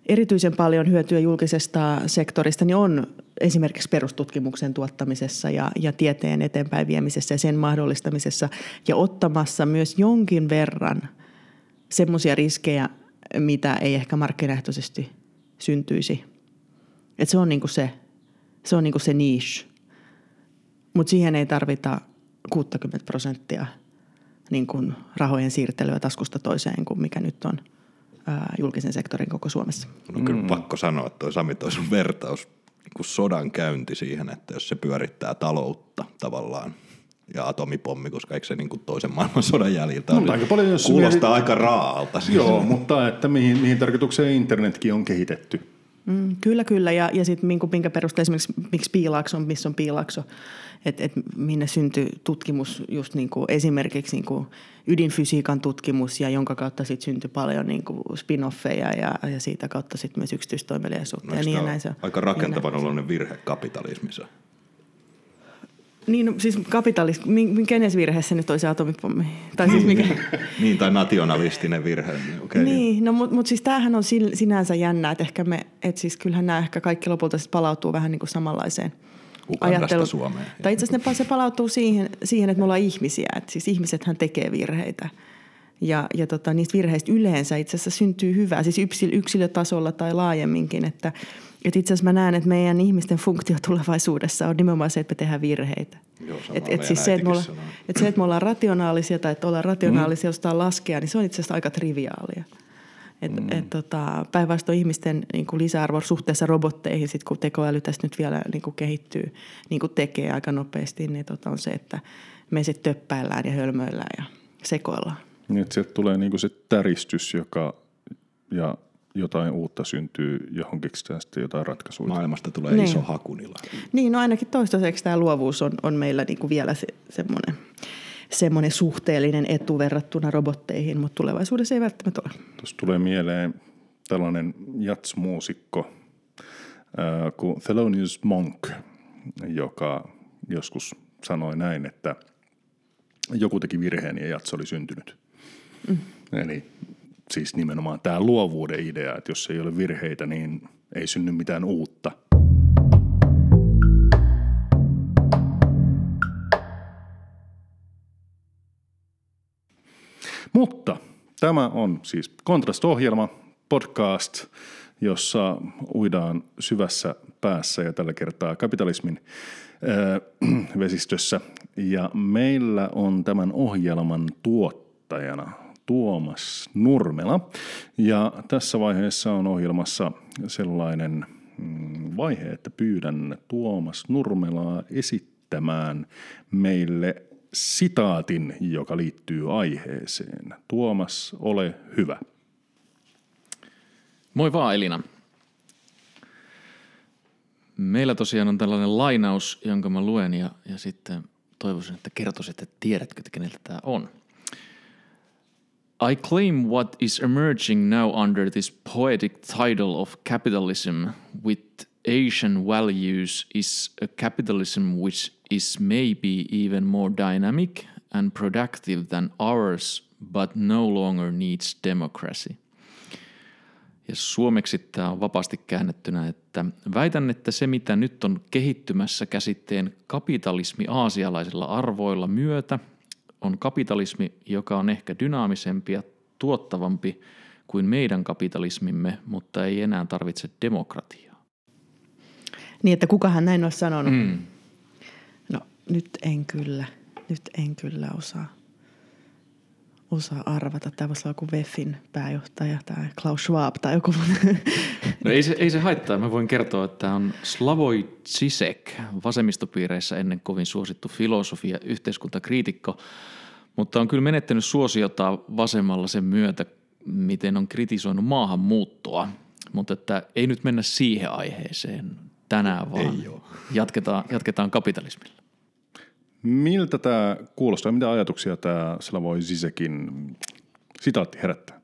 erityisen paljon hyötyä julkisesta sektorista, niin on esimerkiksi perustutkimuksen tuottamisessa ja, ja tieteen eteenpäin viemisessä ja sen mahdollistamisessa ja ottamassa myös jonkin verran semmoisia riskejä, mitä ei ehkä markkinaehtoisesti syntyisi. Et se on niinku se, se on niinku se niche. Mutta siihen ei tarvita kuusikymmentä prosenttia niinku rahojen siirtelyä taskusta toiseen kuin mikä nyt on ää, julkisen sektorin koko Suomessa. No kyllä mm. pakko sanoa, että toi Sami toi sun vertaus niinku sodan käynti siihen, että jos se pyörittää taloutta tavallaan. Ja atomipommi, koska eikö se niin kuin toisen maailmansodan jäljiltä no, oli. Aika paljon, jos kuulostaa mieli... aika raaalta. Joo, mutta että mihin, mihin tarkoitukseen internetkin on kehitetty. Mm, kyllä, kyllä. Ja, ja sitten minkä perusteella esimerkiksi miksi Piilaakso on, missä on Piilaakso. Että et minne syntyi tutkimus, just niin kuin esimerkiksi niin kuin ydinfysiikan tutkimus, ja jonka kautta sit syntyi paljon niin kuin spin-offeja ja, ja siitä kautta sitten myös yksityistoimeliaisuutta. No, ja niin näin se on. Aika rakentavan oloinen virhe kapitalismissa. Niin, no, siis kapitalismi, minkä edes virhe se nyt olisi atomipommi? Tai siis mikä? Niin, tai nationalistinen virhe. Okay, niin, jo. No mutta mut siis tämähän on sinänsä jännää, että ehkä me, että siis kyllähän nämä ehkä kaikki lopulta sit palautuu vähän niin kuin samanlaiseen Ukandasta ajatteluun. Suomeen. Tai itse asiassa ne, se palautuu siihen, siihen, että me ollaan ihmisiä, että siis ihmisethän tekee virheitä. Ja, ja tota, niistä virheistä yleensä itse asiassa syntyy hyvää, siis yksilötasolla tai laajemminkin, että Et itse asiassa mä näen, että meidän ihmisten funktio tulevaisuudessa on nimenomaan se, että me tehdään virheitä. Joo, et, et siis se, että me olla, et se, että me ollaan rationaalisia tai että ollaan rationaalisia, mm. jostain laskea, niin se on itse asiassa aika triviaalia. Et, mm. et, tota, päinvastoin ihmisten niin kuin lisäarvo suhteessa robotteihin, sit, kun tekoäly tästä nyt vielä niin kuin kehittyy, niin kuin tekee aika nopeasti, niin tota, on se, että me sitten töppäillään ja hölmöillään ja sekoillaan. Niin, sieltä tulee niin kuin se täristys, joka... Ja jotain uutta syntyy, johon keksitään sitten jotain ratkaisuja. Maailmasta tulee niin iso hakunila. Niin, no ainakin toistaiseksi tämä luovuus on, on meillä niinku vielä se, semmoinen, semmoinen suhteellinen etu verrattuna robotteihin, mutta tulevaisuudessa ei välttämättä ole. Tuossa tulee mieleen tällainen jatsmuusikko äh, kuin Thelonius Monk, joka joskus sanoi näin, että joku teki virheen ja jats oli syntynyt. Mm. Eli... Siis nimenomaan tämä luovuuden idea, että jos ei ole virheitä, niin ei synny mitään uutta. Mutta tämä on siis Kontrast-ohjelma, podcast, jossa uidaan syvässä päässä ja tällä kertaa kapitalismin öö, vesistössä. Ja meillä on tämän ohjelman tuottajana Tuomas Nurmela. Ja tässä vaiheessa on ohjelmassa sellainen vaihe, että pyydän Tuomas Nurmelaa esittämään meille sitaatin, joka liittyy aiheeseen. Tuomas, ole hyvä. Moi vaan, Elina. Meillä tosiaan on tällainen lainaus, jonka mä luen ja, ja sitten toivoisin, että kertoisit, että tiedätkö, että keneltä tämä on. I claim what is emerging now under this poetic title of capitalism with Asian values is a capitalism which is maybe even more dynamic and productive than ours, but no longer needs democracy. Ja suomeksi tämä on vapaasti käännettynä, että väitän, että se mitä nyt on kehittymässä käsitteen kapitalismi aasialaisilla arvoilla myötä on kapitalismi, joka on ehkä dynaamisempi ja tuottavampi kuin meidän kapitalismimme, mutta ei enää tarvitse demokratiaa. Niin, että kukahan näin olisi sanonut? Mm. No nyt en kyllä, nyt en kyllä osaa. Osaa arvata. Tämä voisi olla joku W E F:in pääjohtaja tai Klaus Schwab tai joku. No ei se, ei se haittaa. Mä voin kertoa, että on Slavoj Žižek, vasemmistopiireissä ennen kovin suosittu filosofi ja yhteiskuntakriitikko, mutta on kyllä menettänyt suosiota vasemmalla sen myötä, miten on kritisoinut maahanmuuttoa. Mutta että ei nyt mennä siihen aiheeseen tänään, vaan jatketaan, jatketaan kapitalismilla. Miltä tämä kuulostaa? Mitä ajatuksia tämä Slavoj Žižekin sitaatti herättää?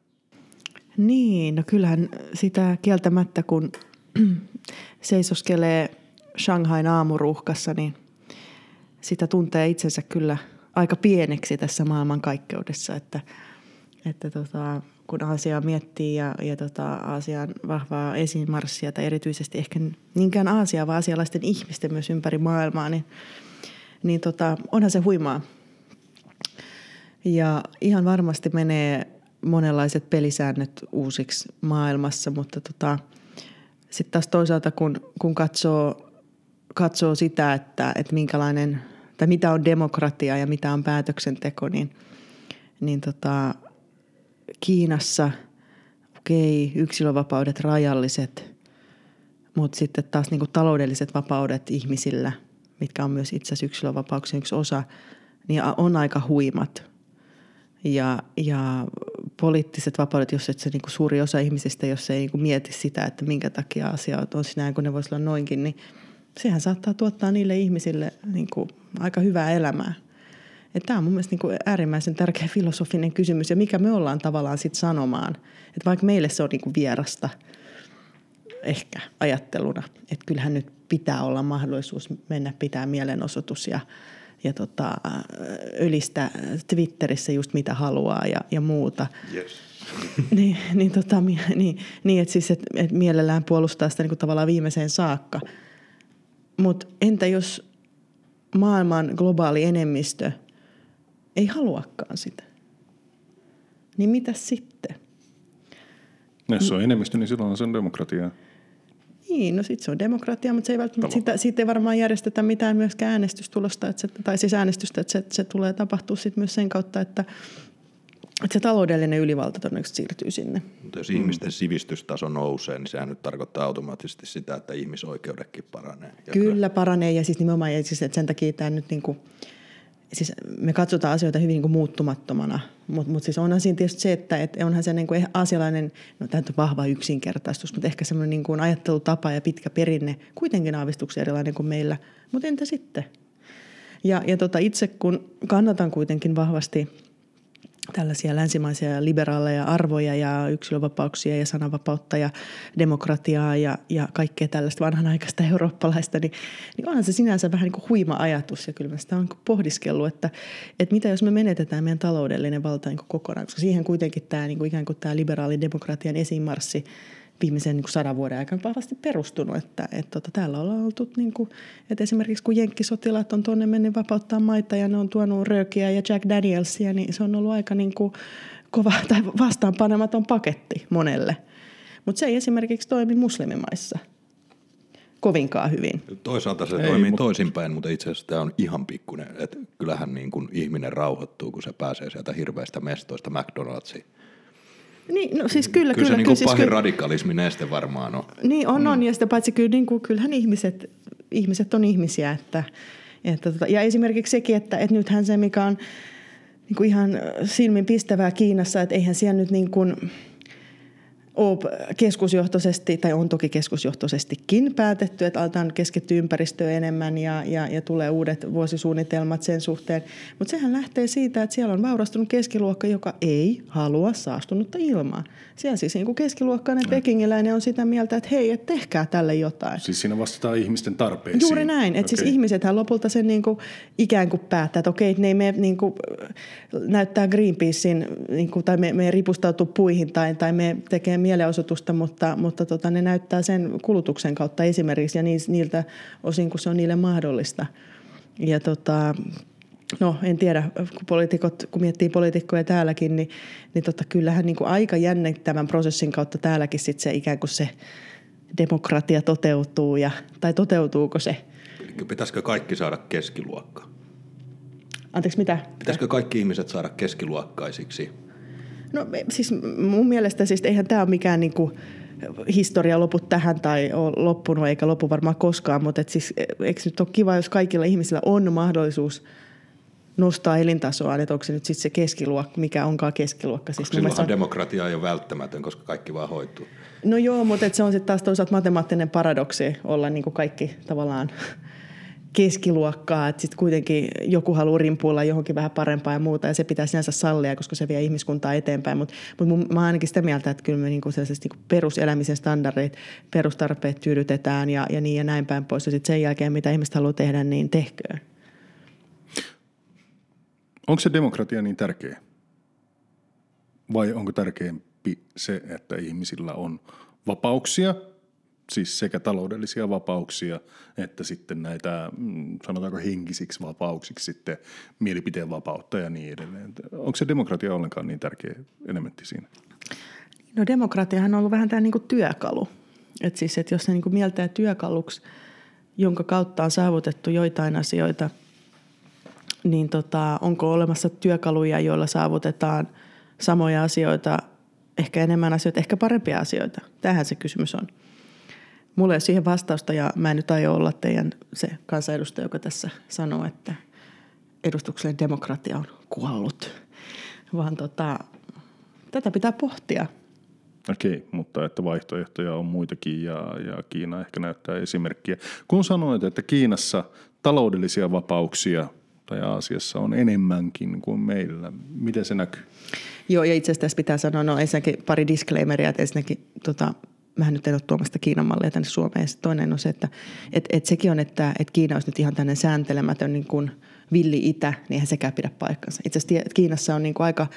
Niin, no kyllähän sitä kieltämättä, kun seisoskelee Shanghain aamuruuhkassa, niin sitä tuntee itsensä kyllä aika pieneksi tässä maailmankaikkeudessa, että, että tota, kun Aasiaa miettii ja, ja tota, Aasian vahvaa esimarssia tai erityisesti ehkä niinkään Aasiaa, vaan aasialaisten ihmisten myös ympäri maailmaa, niin Niin tota, onhan se huimaa. Ja ihan varmasti menee monenlaiset pelisäännöt uusiksi maailmassa, mutta tota, sitten taas toisaalta kun, kun katsoo, katsoo sitä, että, että minkälainen, tai mitä on demokratia ja mitä on päätöksenteko, niin, niin tota, Kiinassa, okei, yksilövapaudet rajalliset, mutta sitten taas niinku taloudelliset vapaudet ihmisillä, mitkä on myös itse asiassa yksilövapauksien yksi osa, niin on aika huimat. Ja, ja poliittiset vapaudet, jos et se niin kuin suuri osa ihmisistä, jos ei niin kuin mieti sitä, että minkä takia asiat on sinä, kun ne voisi olla noinkin, niin sehän saattaa tuottaa niille ihmisille niin kuin aika hyvää elämää. Ja tämä on mun mielestä niin kuin äärimmäisen tärkeä filosofinen kysymys, ja mikä me ollaan tavallaan sitten sanomaan, että vaikka meille se on niin kuin vierasta ehkä ajatteluna, että kyllähän nyt pitää olla mahdollisuus mennä pitää mielenosoitus ja, ja tota, ylistää Twitterissä just mitä haluaa ja, ja muuta. Yes. niin, niin, tota, niin, niin, että siis, et, et mielellään puolustaa sitä niin kuin tavallaan viimeiseen saakka. Mutta entä jos maailman globaali enemmistö ei haluakaan sitä? Niin mitä sitten? No, jos se on enemmistö, niin silloin se on demokratiaa. Niin, no sitten se on demokratia, mutta se ei välttämättä, siitä, siitä ei varmaan järjestetä mitään myöskään äänestystulosta, että se, tai siis äänestystä, että se, se tulee tapahtua sitten myös sen kautta, että, että se taloudellinen ylivalta todennäköisesti siirtyy sinne. Mutta jos ihmisten sivistystaso nousee, niin sehän nyt tarkoittaa automaattisesti sitä, että ihmisoikeudetkin paranee. Kyllä paranee, ja siis nimenomaan, ja siis, että sen takia tämä nyt niin kuin, siis me katsotaan asioita hyvin niin kuin muuttumattomana, mutta mut siis onhan siinä tietysti se, että et onhan se niin kuin aasialainen, no tämä on vahva yksinkertaistus, mutta ehkä semmoinen niin kuin ajattelutapa ja pitkä perinne, kuitenkin aavistuksen erilainen kuin meillä, mutta entä sitten? Ja, ja tota, itse kun kannatan kuitenkin vahvasti tällaisia länsimaisia liberaaleja arvoja ja yksilövapauksia ja sananvapautta ja demokratiaa ja, ja kaikkea tällaista vanhanaikaista eurooppalaista, niin, niin onhan se sinänsä vähän niin kuin huima ajatus. Ja kyllä mä sitä on pohdiskellut, että, että mitä jos me menetetään meidän taloudellinen valta niin kuin kokonaan, koska siihen kuitenkin tämä niin kuin ikään kuin tämä liberaalin demokratian esimarssi viimeisen niin kuin sadan vuoden aikana vahvasti perustunut, että, että, että täällä ollaan oltu, niin kuin, että esimerkiksi kun jenkkisotilaat on tuonne mennyt vapauttaa maita ja ne on tuonut röökiä ja Jack Danielsia, niin se on ollut aika niin kuin kova tai vastaanpanematon paketti monelle. Mutta se ei esimerkiksi toimi muslimimaissa kovinkaan hyvin. Toisaalta se ei, toimii mutta... toisinpäin, mutta itse asiassa tämä on ihan pikkuinen. Että kyllähän niin kun ihminen rauhoittuu, kun se pääsee sieltä hirveistä mestoista McDonald'siin. Niin, no siis kyllä, kyllä. Kyllä se niin kuin siis pahin kyllä, radikalismi neste varmaan on. Niin on, on. Mm. Ja sitä paitsi kyllä, niin kuin, kyllähän ihmiset, ihmiset on ihmisiä. Että, että, ja esimerkiksi sekin, että, että nythän se, mikä on niin kuin ihan silminpistävää Kiinassa, että eihän siellä nyt niin kuin ole keskusjohtoisesti, tai on toki keskusjohtoisestikin päätetty, että aletaan keskittyä ympäristöön enemmän ja, ja, ja tulee uudet vuosisuunnitelmat sen suhteen. Mutta sehän lähtee siitä, että siellä on vaurastunut keskiluokka, joka ei halua saastunutta ilmaa. Siellä siis niin kuin keskiluokkainen pekingiläinen on sitä mieltä, että hei, et tehkää tälle jotain. Siis siinä vastataan ihmisten tarpeisiin. Juuri näin. Että okay. Siis ihmisethän lopulta sen niin kuin ikään kuin päättää, että okei, ne ei mene niin kuin näyttää Greenpeacein, niin kuin, tai me, me ripustautuu puihin tai, tai me tekee mielenosoitusta, mutta, mutta tota, ne näyttää sen kulutuksen kautta esimerkiksi ja niiltä osin, kun se on niille mahdollista. Ja tota, no en tiedä, kun, poliitikot, kun miettii poliitikkoja täälläkin, niin, niin tota, kyllähän niin kuin aika jännittävän prosessin kautta täälläkin sit se ikään kuin se demokratia toteutuu ja, tai toteutuuko se? Pitäisikö kaikki saada keskiluokkaa? Anteeksi, mitä? Pitäisikö kaikki ihmiset saada keskiluokkaisiksi? No siis mun mielestä siis eihän tämä ole mikään niinku historia lopu tähän tai ole loppunut eikä lopu varmaan koskaan, mutta et siis, eikö nyt ole kiva, jos kaikilla ihmisillä on mahdollisuus nostaa elintasoa, että onko se nyt sitten se keskiluokka, mikä onkaan keskiluokka. Siis silloinhan on... demokratia ei ole välttämätön, koska kaikki vaan hoituu. No joo, mutta et se on sitten taas toisaalta matemaattinen paradoksi olla niinku kaikki tavallaan keskiluokkaa, että sitten kuitenkin joku haluaa rimpuilla johonkin vähän parempaa ja muuta, ja se pitää sinänsä sallia, koska se vie ihmiskuntaa eteenpäin, mutta mut mä oon ainakin sitä mieltä, että kyllä me niinku sellaiset niinku peruselämisen standardit, perustarpeet tyydytetään ja, ja niin ja näin päin pois, ja sitten sen jälkeen, mitä ihmiset haluaa tehdä, niin tehköön. Onko se demokratia niin tärkeä? Vai onko tärkeämpi se, että ihmisillä on vapauksia? Siis sekä taloudellisia vapauksia että sitten näitä, sanotaanko henkisiksi vapauksiksi, sitten mielipiteen vapautta ja niin edelleen. Onko se demokratia ollenkaan niin tärkeä elementti siinä? No demokratiahan on ollut vähän tämä niin kuin työkalu. Että siis, että jos se niin kuin mieltää työkaluksi, jonka kautta on saavutettu joitain asioita, niin tota, onko olemassa työkaluja, joilla saavutetaan samoja asioita, ehkä enemmän asioita, ehkä parempia asioita? Tämähän se kysymys on. Mulla ei ole siihen vastausta ja mä en nyt aio olla teidän se kansanedustaja, joka tässä sanoo, että edustuksellinen demokratia on kuollut, vaan tota, tätä pitää pohtia. Okei, mutta että vaihtoehtoja on muitakin ja, ja Kiina ehkä näyttää esimerkkiä. Kun sanoit, että Kiinassa taloudellisia vapauksia tai Aasiassa on enemmänkin kuin meillä, miten se näkyy? Joo, ja itse asiassa tässä pitää sanoa, no ensinnäkin pari disclaimeria, että ensinnäkin tota, mähän nyt en ole tuomasta Kiinan mallia tänne Suomeen. Se toinen on se, että et, et sekin on, että et Kiina olisi nyt ihan tämmöinen sääntelemätön niin kuin villi-itä, niin eihän sekään pidä paikkansa. Itse asiassa Kiinassa on niin kuin aika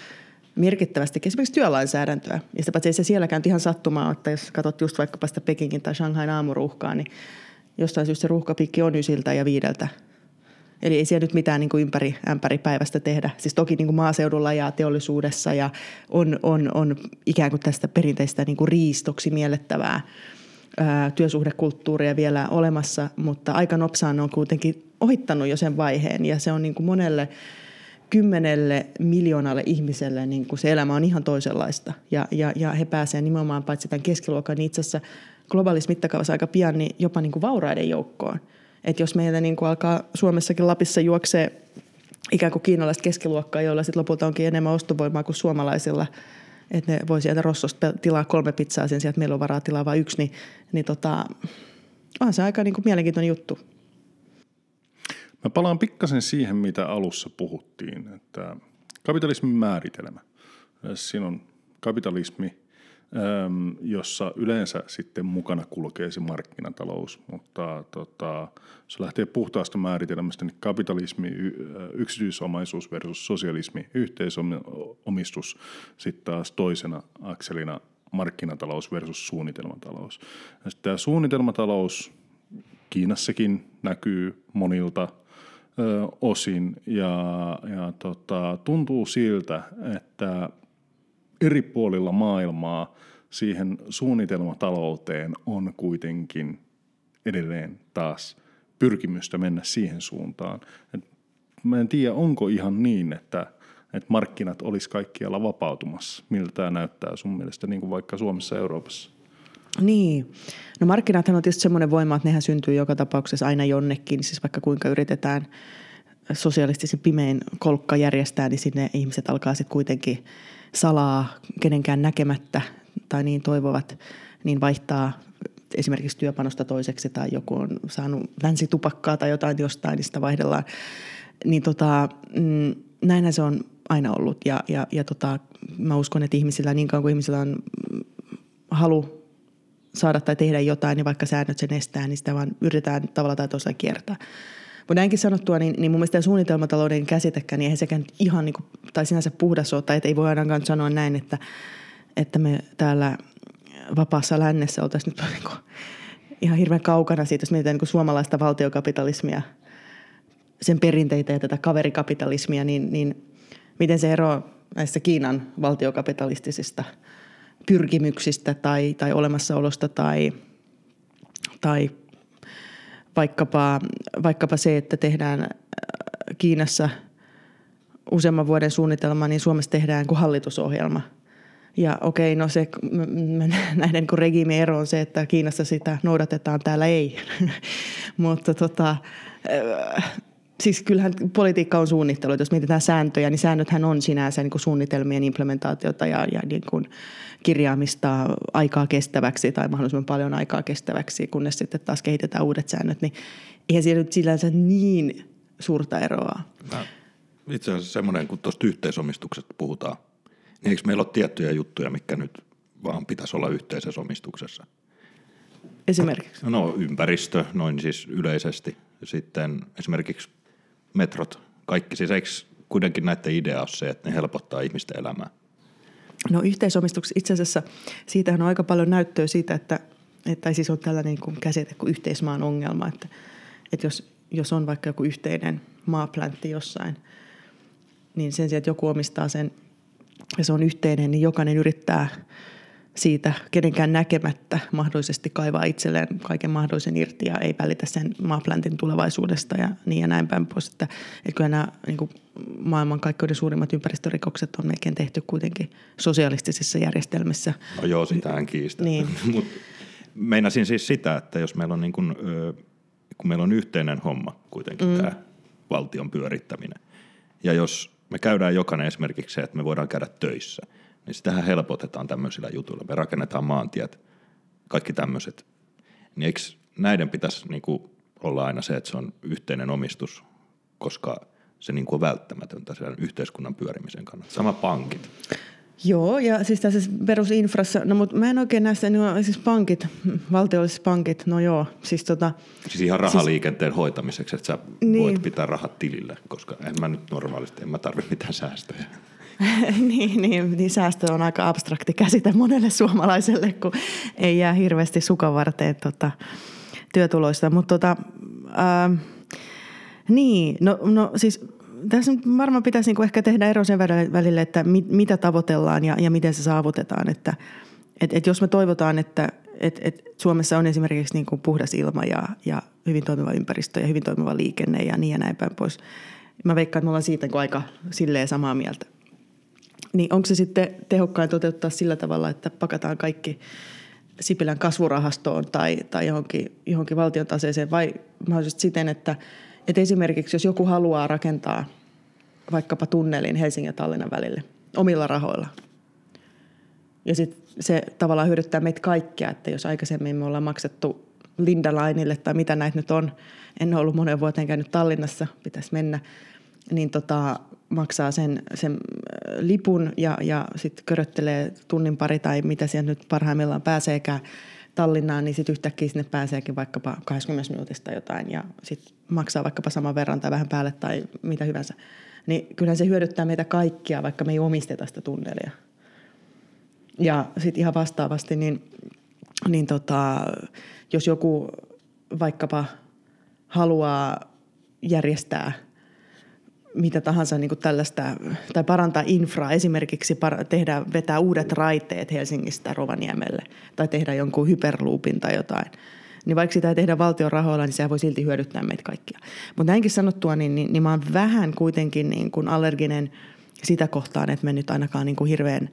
merkittävästi esimerkiksi työlainsäädäntöä. Ja sitä paitsi ei se sielläkään ihan sattumaa, että jos katsot just vaikkapa sitä Pekingin tai Shanghain aamuruuhkaa, niin jostain syystä se ruuhkapiikki on ysiltä ja viideltä. Eli ei siellä nyt mitään niin kuin ympäri ämpäripäivästä tehdä. Siis toki niin kuin maaseudulla ja teollisuudessa ja on, on, on ikään kuin tästä perinteistä niin kuin riistoksi miellettävää ää, työsuhdekulttuuria vielä olemassa, mutta aika nopsaan on kuitenkin ohittanut jo sen vaiheen ja se on niin kuin monelle kymmenelle miljoonalle ihmiselle niin kuin se elämä on ihan toisenlaista ja, ja, ja he pääsevät nimenomaan paitsi tämän keskiluokan niin itse asiassa globaalissa mittakaavassa aika pian niin jopa niin kuin vauraiden joukkoon. Että jos meillä niin kuin alkaa Suomessakin Lapissa juoksee ikään kuin kiinalaista keskiluokkaa, joilla sitten lopulta onkin enemmän ostovoimaa kuin suomalaisilla, että ne voi sieltä Rossosta tilaa kolme pizzaa sen sijaan, että meillä on varaa tilaa vain yksi, niin, niin tota, onhan se aika niin kuin mielenkiintoinen juttu. Mä palaan pikkasen siihen, mitä alussa puhuttiin, että kapitalismin määritelmä. Siinä on kapitalismi, jossa yleensä sitten mukana kulkee se markkinatalous, mutta tota, se lähtee puhtaasta määritelmästä, niin kapitalismi, yksityisomaisuus versus sosialismi, yhteisomistus, sitten taas toisena akselina markkinatalous versus suunnitelmatalous. Ja sitten tämä suunnitelmatalous Kiinassakin näkyy monilta ö, osin ja, ja tota, tuntuu siltä, että eri puolilla maailmaa siihen suunnitelmatalouteen on kuitenkin edelleen taas pyrkimystä mennä siihen suuntaan. Et mä en tiedä, onko ihan niin, että, että markkinat olisi kaikkialla vapautumassa. Miltä tämä näyttää sun mielestä, niin kuin vaikka Suomessa ja Euroopassa? Niin. No markkinathan on tietysti semmoinen voima, että nehän syntyy joka tapauksessa aina jonnekin, siis vaikka kuinka yritetään sosialistisen pimein kolkka järjestää, niin sinne ihmiset alkaa sitten kuitenkin salaa kenenkään näkemättä tai niin toivovat, niin vaihtaa esimerkiksi työpanosta toiseksi tai joku on saanut länsitupakkaa tai jotain jostain, niin sitä vaihdellaan. Niin tota, näinhän se on aina ollut ja, ja, ja tota, mä uskon, että ihmisillä, niin kauan kuin ihmisillä on halu saada tai tehdä jotain, niin vaikka säännöt sen estää, niin sitä vaan yritetään tavalla tai toisella kiertää. Mutta näinkin sanottua, niin, niin mun mielestä suunnitelmatalouden käsitekään, niin eihän sekään ihan, niin kuin, tai sinänsä puhdas ole, tai ei voi ainakaan sanoa näin, että, että me täällä vapaassa lännessä oltaisiin nyt niin kuin, ihan hirveän kaukana siitä, jos mietitään niin suomalaista valtiokapitalismia, sen perinteitä ja tätä kaverikapitalismia, niin, niin miten se eroaa näistä Kiinan valtiokapitalistisista pyrkimyksistä tai, tai olemassaolosta tai, tai vaikkapa, vaikkapa se, että tehdään Kiinassa useamman vuoden suunnitelma, niin Suomessa tehdään kuin hallitusohjelma. Ja okei, no se näiden kun regiimin ero on se, että Kiinassa sitä noudatetaan, täällä ei. Mutta tota, siis kyllähän politiikka on suunnittelu. Jos mietitään sääntöjä, niin säännöthän on sinänsä niin kuin suunnitelmien implementaatiota ja, ja niin kuin kirjaamista aikaa kestäväksi tai mahdollisimman paljon aikaa kestäväksi, kunnes sitten taas kehitetään uudet säännöt. Niin eihän siellä nyt sillänsä niin suurta eroa. Itse asiassa semmoinen, kun tuosta yhteisomistuksesta puhutaan, niin eikö meillä ole tiettyjä juttuja, mitkä nyt vaan pitäisi olla yhteisessä omistuksessa? Esimerkiksi? No ympäristö, noin siis yleisesti. Sitten esimerkiksi metrot, kaikki. Siis eikö kuitenkin näiden idea ole se, että ne helpottaa ihmisten elämää? No yhteisomistuksessa itse asiassa, siitähän on aika paljon näyttöä siitä, että, että siis on tällainen kuin käsite kuin yhteismaan ongelma. Että, että jos, jos on vaikka joku yhteinen maapläntti jossain, niin sen sijaan, että joku omistaa sen ja se on yhteinen, niin jokainen yrittää siitä kenenkään näkemättä mahdollisesti kaivaa itselleen kaiken mahdollisen irti ja ei välitä sen maapläntin tulevaisuudesta ja niin ja näin päin pois. Että, että kyllä nämä niin kuin maailmankaikkeuden suurimmat ympäristörikokset on melkein tehty kuitenkin sosialistisissa järjestelmissä. No joo, sitä en kiistä. Niin. Mut meinasin siis sitä, että jos meillä on, niin kuin, kun meillä on yhteinen homma kuitenkin mm. tämä valtion pyörittäminen ja jos me käydään jokainen esimerkiksi se, että me voidaan käydä töissä, niin sitähän helpotetaan tämmöisillä jutuilla. Me rakennetaan maantiet, kaikki tämmöiset. Niin eikö näiden pitäisi niinku olla aina se, että se on yhteinen omistus, koska se niinku on välttämätöntä sen yhteiskunnan pyörimisen kannalta. Sama pankit. Joo, ja siis tässä perusinfrassa, no mutta mä en oikein näistä, no siis pankit, valtiolliset pankit, no joo, siis tota. Siis ihan rahaliikenteen siis, hoitamiseksi, että sä niin. voit pitää rahat tilillä, koska en mä nyt normaalisti, en mä tarvitse mitään säästöjä. niin, niin, niin säästö on aika abstrakti käsite monelle suomalaiselle, kun ei jää hirveästi sukavarteen tota, työtuloista, mutta tota, äh, niin, no, no siis tässä varmaan pitäisi niinku ehkä tehdä ero sen välille, että mit, mitä tavoitellaan ja, ja miten se saavutetaan, että et, et jos me toivotaan, että et, et Suomessa on esimerkiksi niinku puhdas ilma ja, ja hyvin toimiva ympäristö ja hyvin toimiva liikenne ja niin ja näin päin pois, mä veikkaan, että me ollaan siitä aika silleen samaa mieltä. Niin onko se sitten tehokkain toteuttaa sillä tavalla, että pakataan kaikki Sipilän kasvurahastoon tai, tai johonkin, johonkin valtion taseeseen vai mahdollisesti siten, että, että esimerkiksi jos joku haluaa rakentaa vaikkapa tunnelin Helsingin ja Tallinnan välille omilla rahoilla ja sitten se tavallaan hyödyttää meitä kaikkia, että jos aikaisemmin me ollaan maksettu Lindalainille tai mitä näitä nyt on, en ole ollut monen vuoteen käynyt Tallinnassa, pitäisi mennä, niin tota, maksaa sen, sen lipun ja, ja sitten köröttelee tunnin pari tai mitä siellä nyt parhaimmillaan pääseekään Tallinnaan, niin sitten yhtäkkiä sinne pääseekin vaikkapa kaksikymmentä minuutista jotain ja sitten maksaa vaikkapa saman verran tai vähän päälle tai mitä hyvänsä. Niin kyllähän se hyödyttää meitä kaikkia, vaikka me ei omisteta sitä tunnelia. Ja sitten ihan vastaavasti, niin, niin tota, jos joku vaikkapa haluaa järjestää mitä tahansa niin kuin tällaista, tai parantaa infraa, esimerkiksi tehdä, vetää uudet raiteet Helsingistä Rovaniemelle tai tehdä jonkun hyperloopin tai jotain. Niin vaikka sitä ei tehdä valtion rahoilla, niin sehän voi silti hyödyttää meitä kaikkia. Mutta näinkin sanottua, niin, niin, niin mä oon vähän kuitenkin niin kuin allerginen sitä kohtaan, että me nyt ainakaan niin kuin hirveän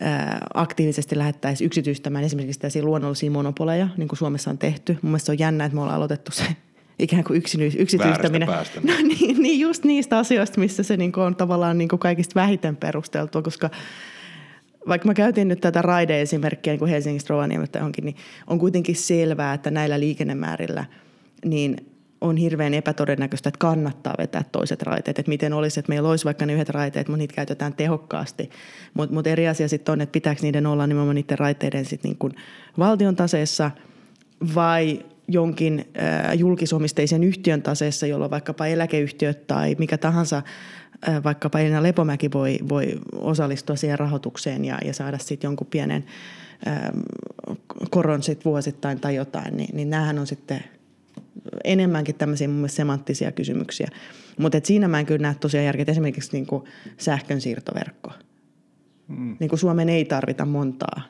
ää, aktiivisesti lähettäisiin yksityistämään esimerkiksi tällaisia luonnollisia monopoleja, niin kuin Suomessa on tehty. Mun mielestä se on jännä, että me ollaan aloitettu se ikään kuin yksityistäminen. No niin, niin just niistä asioista, missä se niin kuin on tavallaan niin kuin kaikista vähiten perusteltua, koska vaikka mä käytin nyt tätä raide-esimerkkiä niin kuin Helsingistä Rovaniemeltä johonkin, niin on kuitenkin selvää, että näillä liikennemäärillä niin on hirveän epätodennäköistä, että kannattaa vetää toiset raiteet. Että miten olisi, että meillä olisi vaikka ne yhdet raiteet, mutta niitä käytetään tehokkaasti. Mutta mut eri asia sitten on, että pitääkö niiden olla nimenomaan niiden raiteiden sit niin kuin valtion taseessa vai jonkin äh, julkisomisteisen yhtiön taseessa, jolloin vaikkapa eläkeyhtiöt tai mikä tahansa, vaikkapa Elina Lepomäki voi, voi osallistua siihen rahoitukseen ja, ja saada sitten jonkun pienen äm, koron sit vuosittain tai jotain, niin, niin näähän on sitten enemmänkin tämmöisiä mun mielestä semanttisia kysymyksiä. Mutta siinä mä en kyllä näe tosiaan järkeä, esimerkiksi niinku sähkönsiirtoverkko. Mm. Niinku Suomen ei tarvita montaa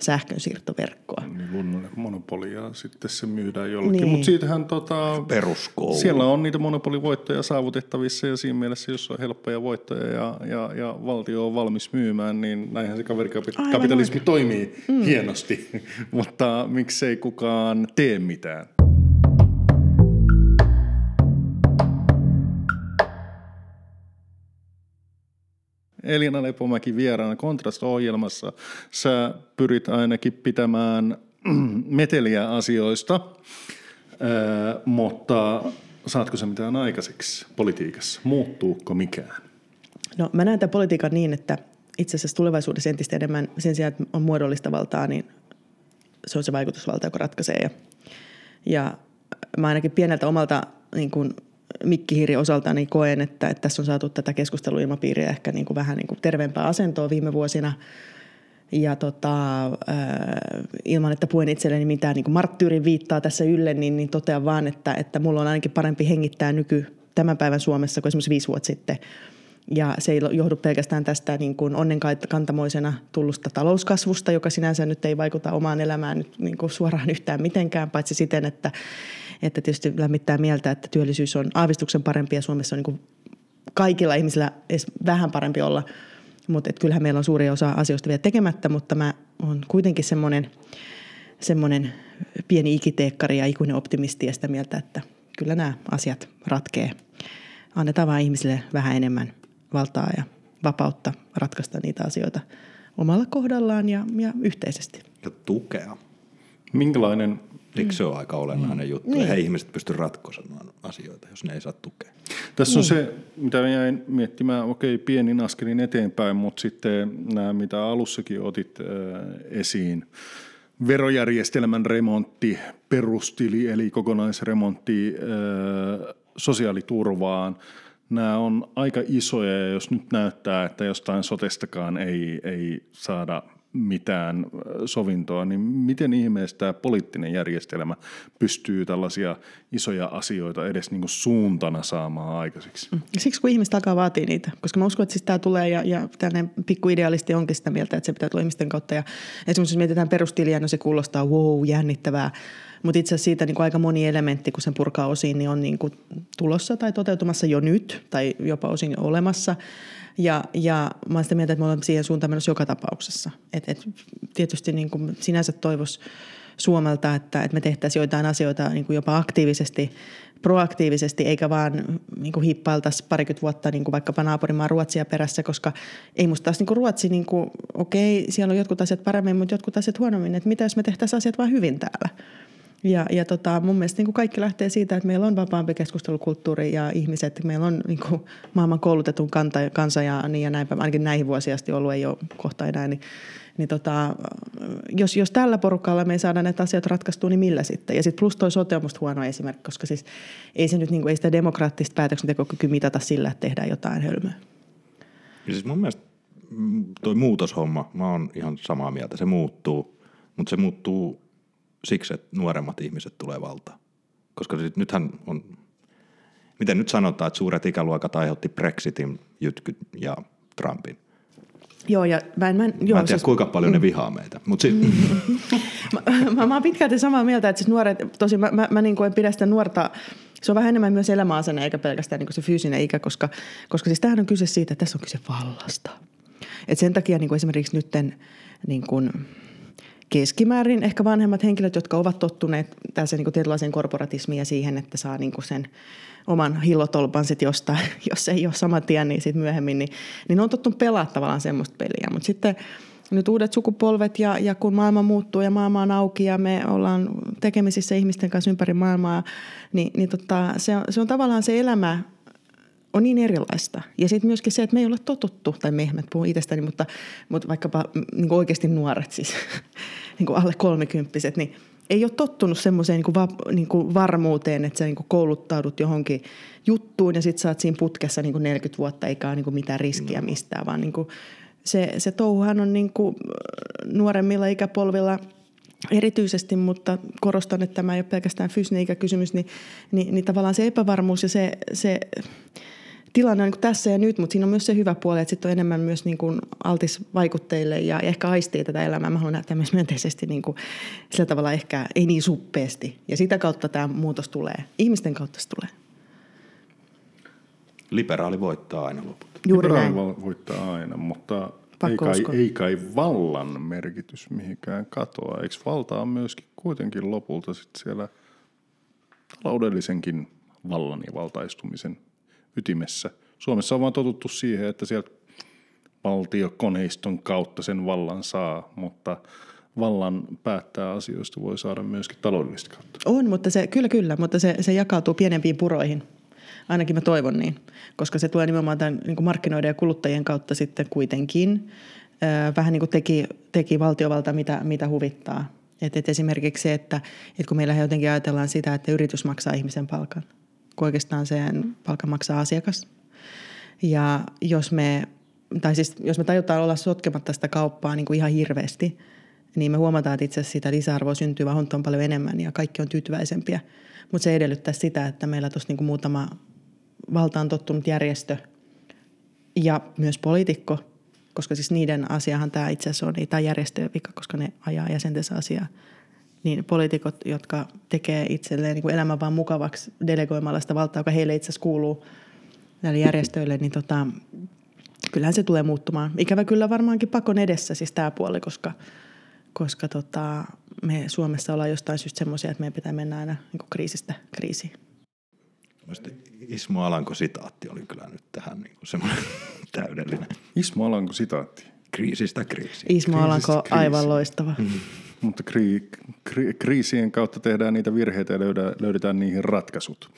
sähkönsiirtoverkkoa. Niin, luonnollinen monopoli ja sitten se myydään jollekin. Niin. Mutta siitähän tota, peruskoulu. Siellä on niitä monopolivoittoja saavutettavissa ja siinä mielessä, jos on helppoja voittoja ja, ja, ja valtio on valmis myymään, niin näinhän se kaverikapitalismi toimii mm. hienosti. Mutta miksei kukaan tee mitään? Elina Lepomäki vieraana Kontrast-ohjelmassa. Sä pyrit ainakin pitämään meteliä asioista, öö, mutta saatko sä mitään aikaiseksi politiikassa? Muuttuuko mikään? No mä näen tämän politiikan niin, että itse asiassa tulevaisuudessa entistä enemmän sen sijaan, että on muodollista valtaa, niin se on se vaikutusvalta, joka ratkaisee. Ja, ja mä ainakin pieneltä omalta niin kuin mikkihiiri osalta niin koen, että, että tässä on saatu tätä keskusteluilmapiiriä ehkä niin kuin vähän niin kuin terveempää asentoa viime vuosina. Ja tota, äh, ilman, että puen itselleni mitään niin kuin marttyyrin viittaa tässä ylle, niin, niin totean vaan, että, että mulla on ainakin parempi hengittää nyky tämän päivän Suomessa kuin esimerkiksi viisi vuotta sitten. Ja se ei johdu pelkästään tästä niin kuin onnenkantamoisena tullusta talouskasvusta, joka sinänsä nyt ei vaikuta omaan elämään nyt niin kuin suoraan yhtään mitenkään, paitsi siten, että Että tietysti lämmittää mieltä, että työllisyys on aavistuksen parempi ja Suomessa on niin kuin kaikilla ihmisillä edes vähän parempi olla. Mutta kyllähän meillä on suuri osa asioista vielä tekemättä, mutta mä oon kuitenkin semmoinen, semmoinen pieni ikiteekkari ja ikuinen optimisti ja sitä mieltä, että kyllä nämä asiat ratkee. Annetaan vaan ihmisille vähän enemmän valtaa ja vapautta ratkaista niitä asioita omalla kohdallaan ja, ja yhteisesti. Ja tukea. Minkälainen... Eikö se ole aika olennainen mm. juttu? Niin. Eihän ihmiset pysty ratkaisemaan asioita, jos ne ei saa tukea. Tässä niin. on se, mitä jäin miettimään, okei, pienin askelin eteenpäin, mutta sitten nämä, mitä alussakin otit äh, esiin, verojärjestelmän remontti, perustili eli kokonaisremontti äh, sosiaaliturvaan, nämä on aika isoja ja jos nyt näyttää, että jostain sotestakaan ei, ei saada mitään sovintoa, niin miten ihmeessä tämä poliittinen järjestelmä pystyy tällaisia isoja asioita edes niin kuin suuntana saamaan aikaiseksi? Siksi kun ihmiset alkaa vaatia niitä, koska mä uskon, että siis tämä tulee ja, ja tällainen pikkuidealisti onkin sitä mieltä, että se pitää tulla ihmisten kautta ja esimerkiksi jos mietitään perustiliä, no se kuulostaa wow, jännittävää, mutta itse asiassa siitä niin kuin aika moni elementti, kun sen purkaa osiin, niin on niin kuin tulossa tai toteutumassa jo nyt tai jopa osin jo olemassa. Ja, ja mä olen sitä mieltä, että me ollaan siihen suuntaan menossa joka tapauksessa. Et, et tietysti niin kuin sinänsä toivoisi Suomelta, että, että me tehtäisiin joitain asioita niin kuin jopa aktiivisesti, proaktiivisesti, eikä vaan niin kuin hippailtaisi parikymmentä vuotta niin kuin vaikkapa naapurimaan Ruotsia perässä, koska ei musta taas niin kuin Ruotsi, niin kuin, okei, siellä on jotkut asiat paremmin, mutta jotkut asiat huonommin. Että mitä jos me tehtäisiin asiat vaan hyvin täällä? Ja, ja tota, mun mielestä niin kuin kaikki lähtee siitä, että meillä on vapaampi keskustelukulttuuri ja ihmiset, meillä on niin kuin maailman koulutetun kanta, kansa ja, niin ja näinpä, ainakin näihin vuosiin asti ollut, ei ole kohta enää. Niin, niin tota, jos, jos tällä porukalla me ei saada näitä asioita ratkaistua, niin millä sitten? Ja sitten plus toi sote on musta huono esimerkki, koska siis ei, se nyt, niin kuin, ei sitä demokraattista päätöksentekokykyä mitata sillä, että tehdään jotain hölmöä. Ja siis mun mielestä toi muutoshomma, mä oon ihan samaa mieltä, se muuttuu, mutta se muuttuu siksi, että nuoremmat ihmiset tulee valtaan. Koska siis nythän on Miten nyt sanotaan, että suuret ikäluokat aiheutti Brexitin, jytkyt ja Trumpin? Joo, ja mä en, mä en, joo, mä en tiedä, siis, kuinka paljon ne vihaa meitä. Mut siis. mä, mä, mä oon pitkälti samaa mieltä, että siis nuoret, tosi mä, mä, mä niin kuin en pidä sitä nuorta, se on vähän enemmän myös elämäasenne, eikä pelkästään niin kuin se fyysinen ikä, koska, koska siis tämähän on kyse siitä, että tässä on kyse vallasta. Et sen takia niin kuin esimerkiksi nytten niin kuin keskimäärin ehkä vanhemmat henkilöt, jotka ovat tottuneet tällaiseen niin kuin tietynlaiseen korporatismiin ja siihen, että saa niin kuin sen oman hillotolpan sitten jostain, jos ei ole saman tien, niin sitten myöhemmin, niin, niin on tottunut pelaamaan tavallaan semmoista peliä. Mutta sitten nyt uudet sukupolvet ja, ja kun maailma muuttuu ja maailma on auki ja me ollaan tekemisissä ihmisten kanssa ympäri maailmaa, niin, niin tota, se, on, se on tavallaan se elämä on niin erilaista. Ja sitten myöskin se, että me ei ole totuttu, tai me ihmet puhun itsestäni, mutta, mutta vaikkapa niin kuin oikeasti nuoret siis, niin kuin alle kolmekymppiset, niin ei ole tottunut semmoiseen niin va, niin varmuuteen, että sä niin kuin kouluttaudut johonkin juttuun ja sit sä oot siinä putkessa niin kuin neljäkymmentä vuotta, eikä ole niin kuin mitään riskiä mistään, vaan niin kuin se, se touhuhan on niin kuin nuoremmilla ikäpolvilla erityisesti, mutta korostan, että tämä ei ole pelkästään fyysinen ikäkysymys, niin, niin, niin tavallaan se epävarmuus ja se, se tilanne on niin kuin tässä ja nyt, mutta siinä on myös se hyvä puoli, että sitten on enemmän myös niin kuin altis vaikutteille ja ehkä aistii tätä elämää. Mä haluan näyttää myös myönteisesti niin kuin sillä tavalla ehkä ei niin suppeasti. Ja sitä kautta tämä muutos tulee. Ihmisten kautta se tulee. Liberaali voittaa aina loput. Juuri näin. Liberaali voittaa aina, mutta ei kai, ei kai vallan merkitys mihinkään katoa. Eikö valtaa myöskin kuitenkin lopulta sitten siellä taloudellisenkin vallan ja valtaistumisen ytimessä? Suomessa on vaan totuttu siihen, että sieltä valtiokoneiston kautta sen vallan saa, mutta vallan päättää asioista voi saada myöskin taloudellista kautta. On, mutta se, kyllä kyllä, mutta se, se jakautuu pienempiin puroihin. Ainakin mä toivon niin, koska se tulee nimenomaan tämän niin kuin markkinoiden ja kuluttajien kautta sitten kuitenkin. Vähän niin kuin teki, teki valtiovalta, mitä, mitä huvittaa. Et, et esimerkiksi se, että et kun meillä jotenkin ajatellaan sitä, että yritys maksaa ihmisen palkan, kun oikeastaan sen palkan maksaa asiakas. Ja jos me, tai siis jos me tajutaan olla sotkematta sitä kauppaa niin kuin ihan hirveästi, niin me huomataan, että itse asiassa sitä lisäarvoa syntyy vaan on paljon enemmän ja kaikki on tyytyväisempiä. Mutta se edellyttää sitä, että meillä tuossa niin kuin muutama valtaan tottunut järjestö ja myös poliitikko, koska siis niiden asiahan tämä itse asiassa on, ei tämä järjestöjen vika, koska ne ajaa jäsentensä asiaa. Niin poliitikot, jotka tekee itselleen niin kuin elämän vaan mukavaksi delegoimalla sitä valtaa, joka heille itse asiassa kuuluu näille järjestöille, niin tota, kyllähän se tulee muuttumaan. Ikävä kyllä varmaankin pakon edessä siis tämä puoli, koska, koska tota, me Suomessa ollaan jostain syystä semmoisia, että meidän pitää mennä aina niin kuin kriisistä kriisiin. Ismo Alanko sitaatti oli kyllä nyt tähän niin kuin semmoinen täydellinen. Ismo Alanko sitaatti. Kriisistä kriisiin. Ismo Alanko aivan loistava. Mm-hmm. Mutta kri, kri, kriisien kautta tehdään niitä virheitä ja löydä, löydetään niihin ratkaisut.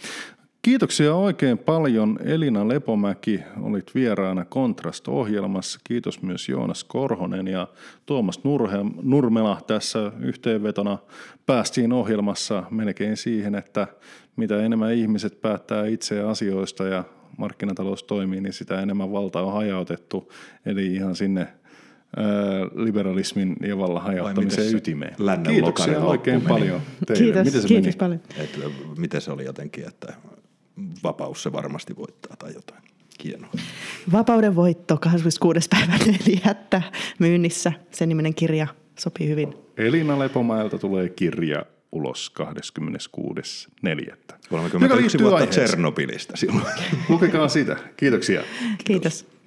Kiitoksia oikein paljon. Elina Lepomäki, olit vieraana Kontrast-ohjelmassa. Kiitos myös Joonas Korhonen ja Tuomas Nurmela. Tässä yhteenvetona päästiin ohjelmassa melkein siihen, että mitä enemmän ihmiset päättää itse asioista ja markkinatalous toimii, niin sitä enemmän valtaa on hajautettu. Eli ihan sinne liberalismin ja vallan hajauttamisen ytimeen. Kiitoksia oikein meni paljon teille. Kiitos, miten se, kiitos paljon. Et, miten se oli jotenkin, että vapaus se varmasti voittaa tai jotain. Hienoa. Vapauden voitto kahdeskymmeneskuudes päivä neljättä myynnissä. Sen niminen kirja sopii hyvin. Elina Lepomäeltä tulee kirja ulos kahdeskymmeneskuudes neljättä kolmekymmentäyksi vuotta Tsernobylistä silloin. Lukekaa sitä. Kiitoksia. Kiitos. Kiitos.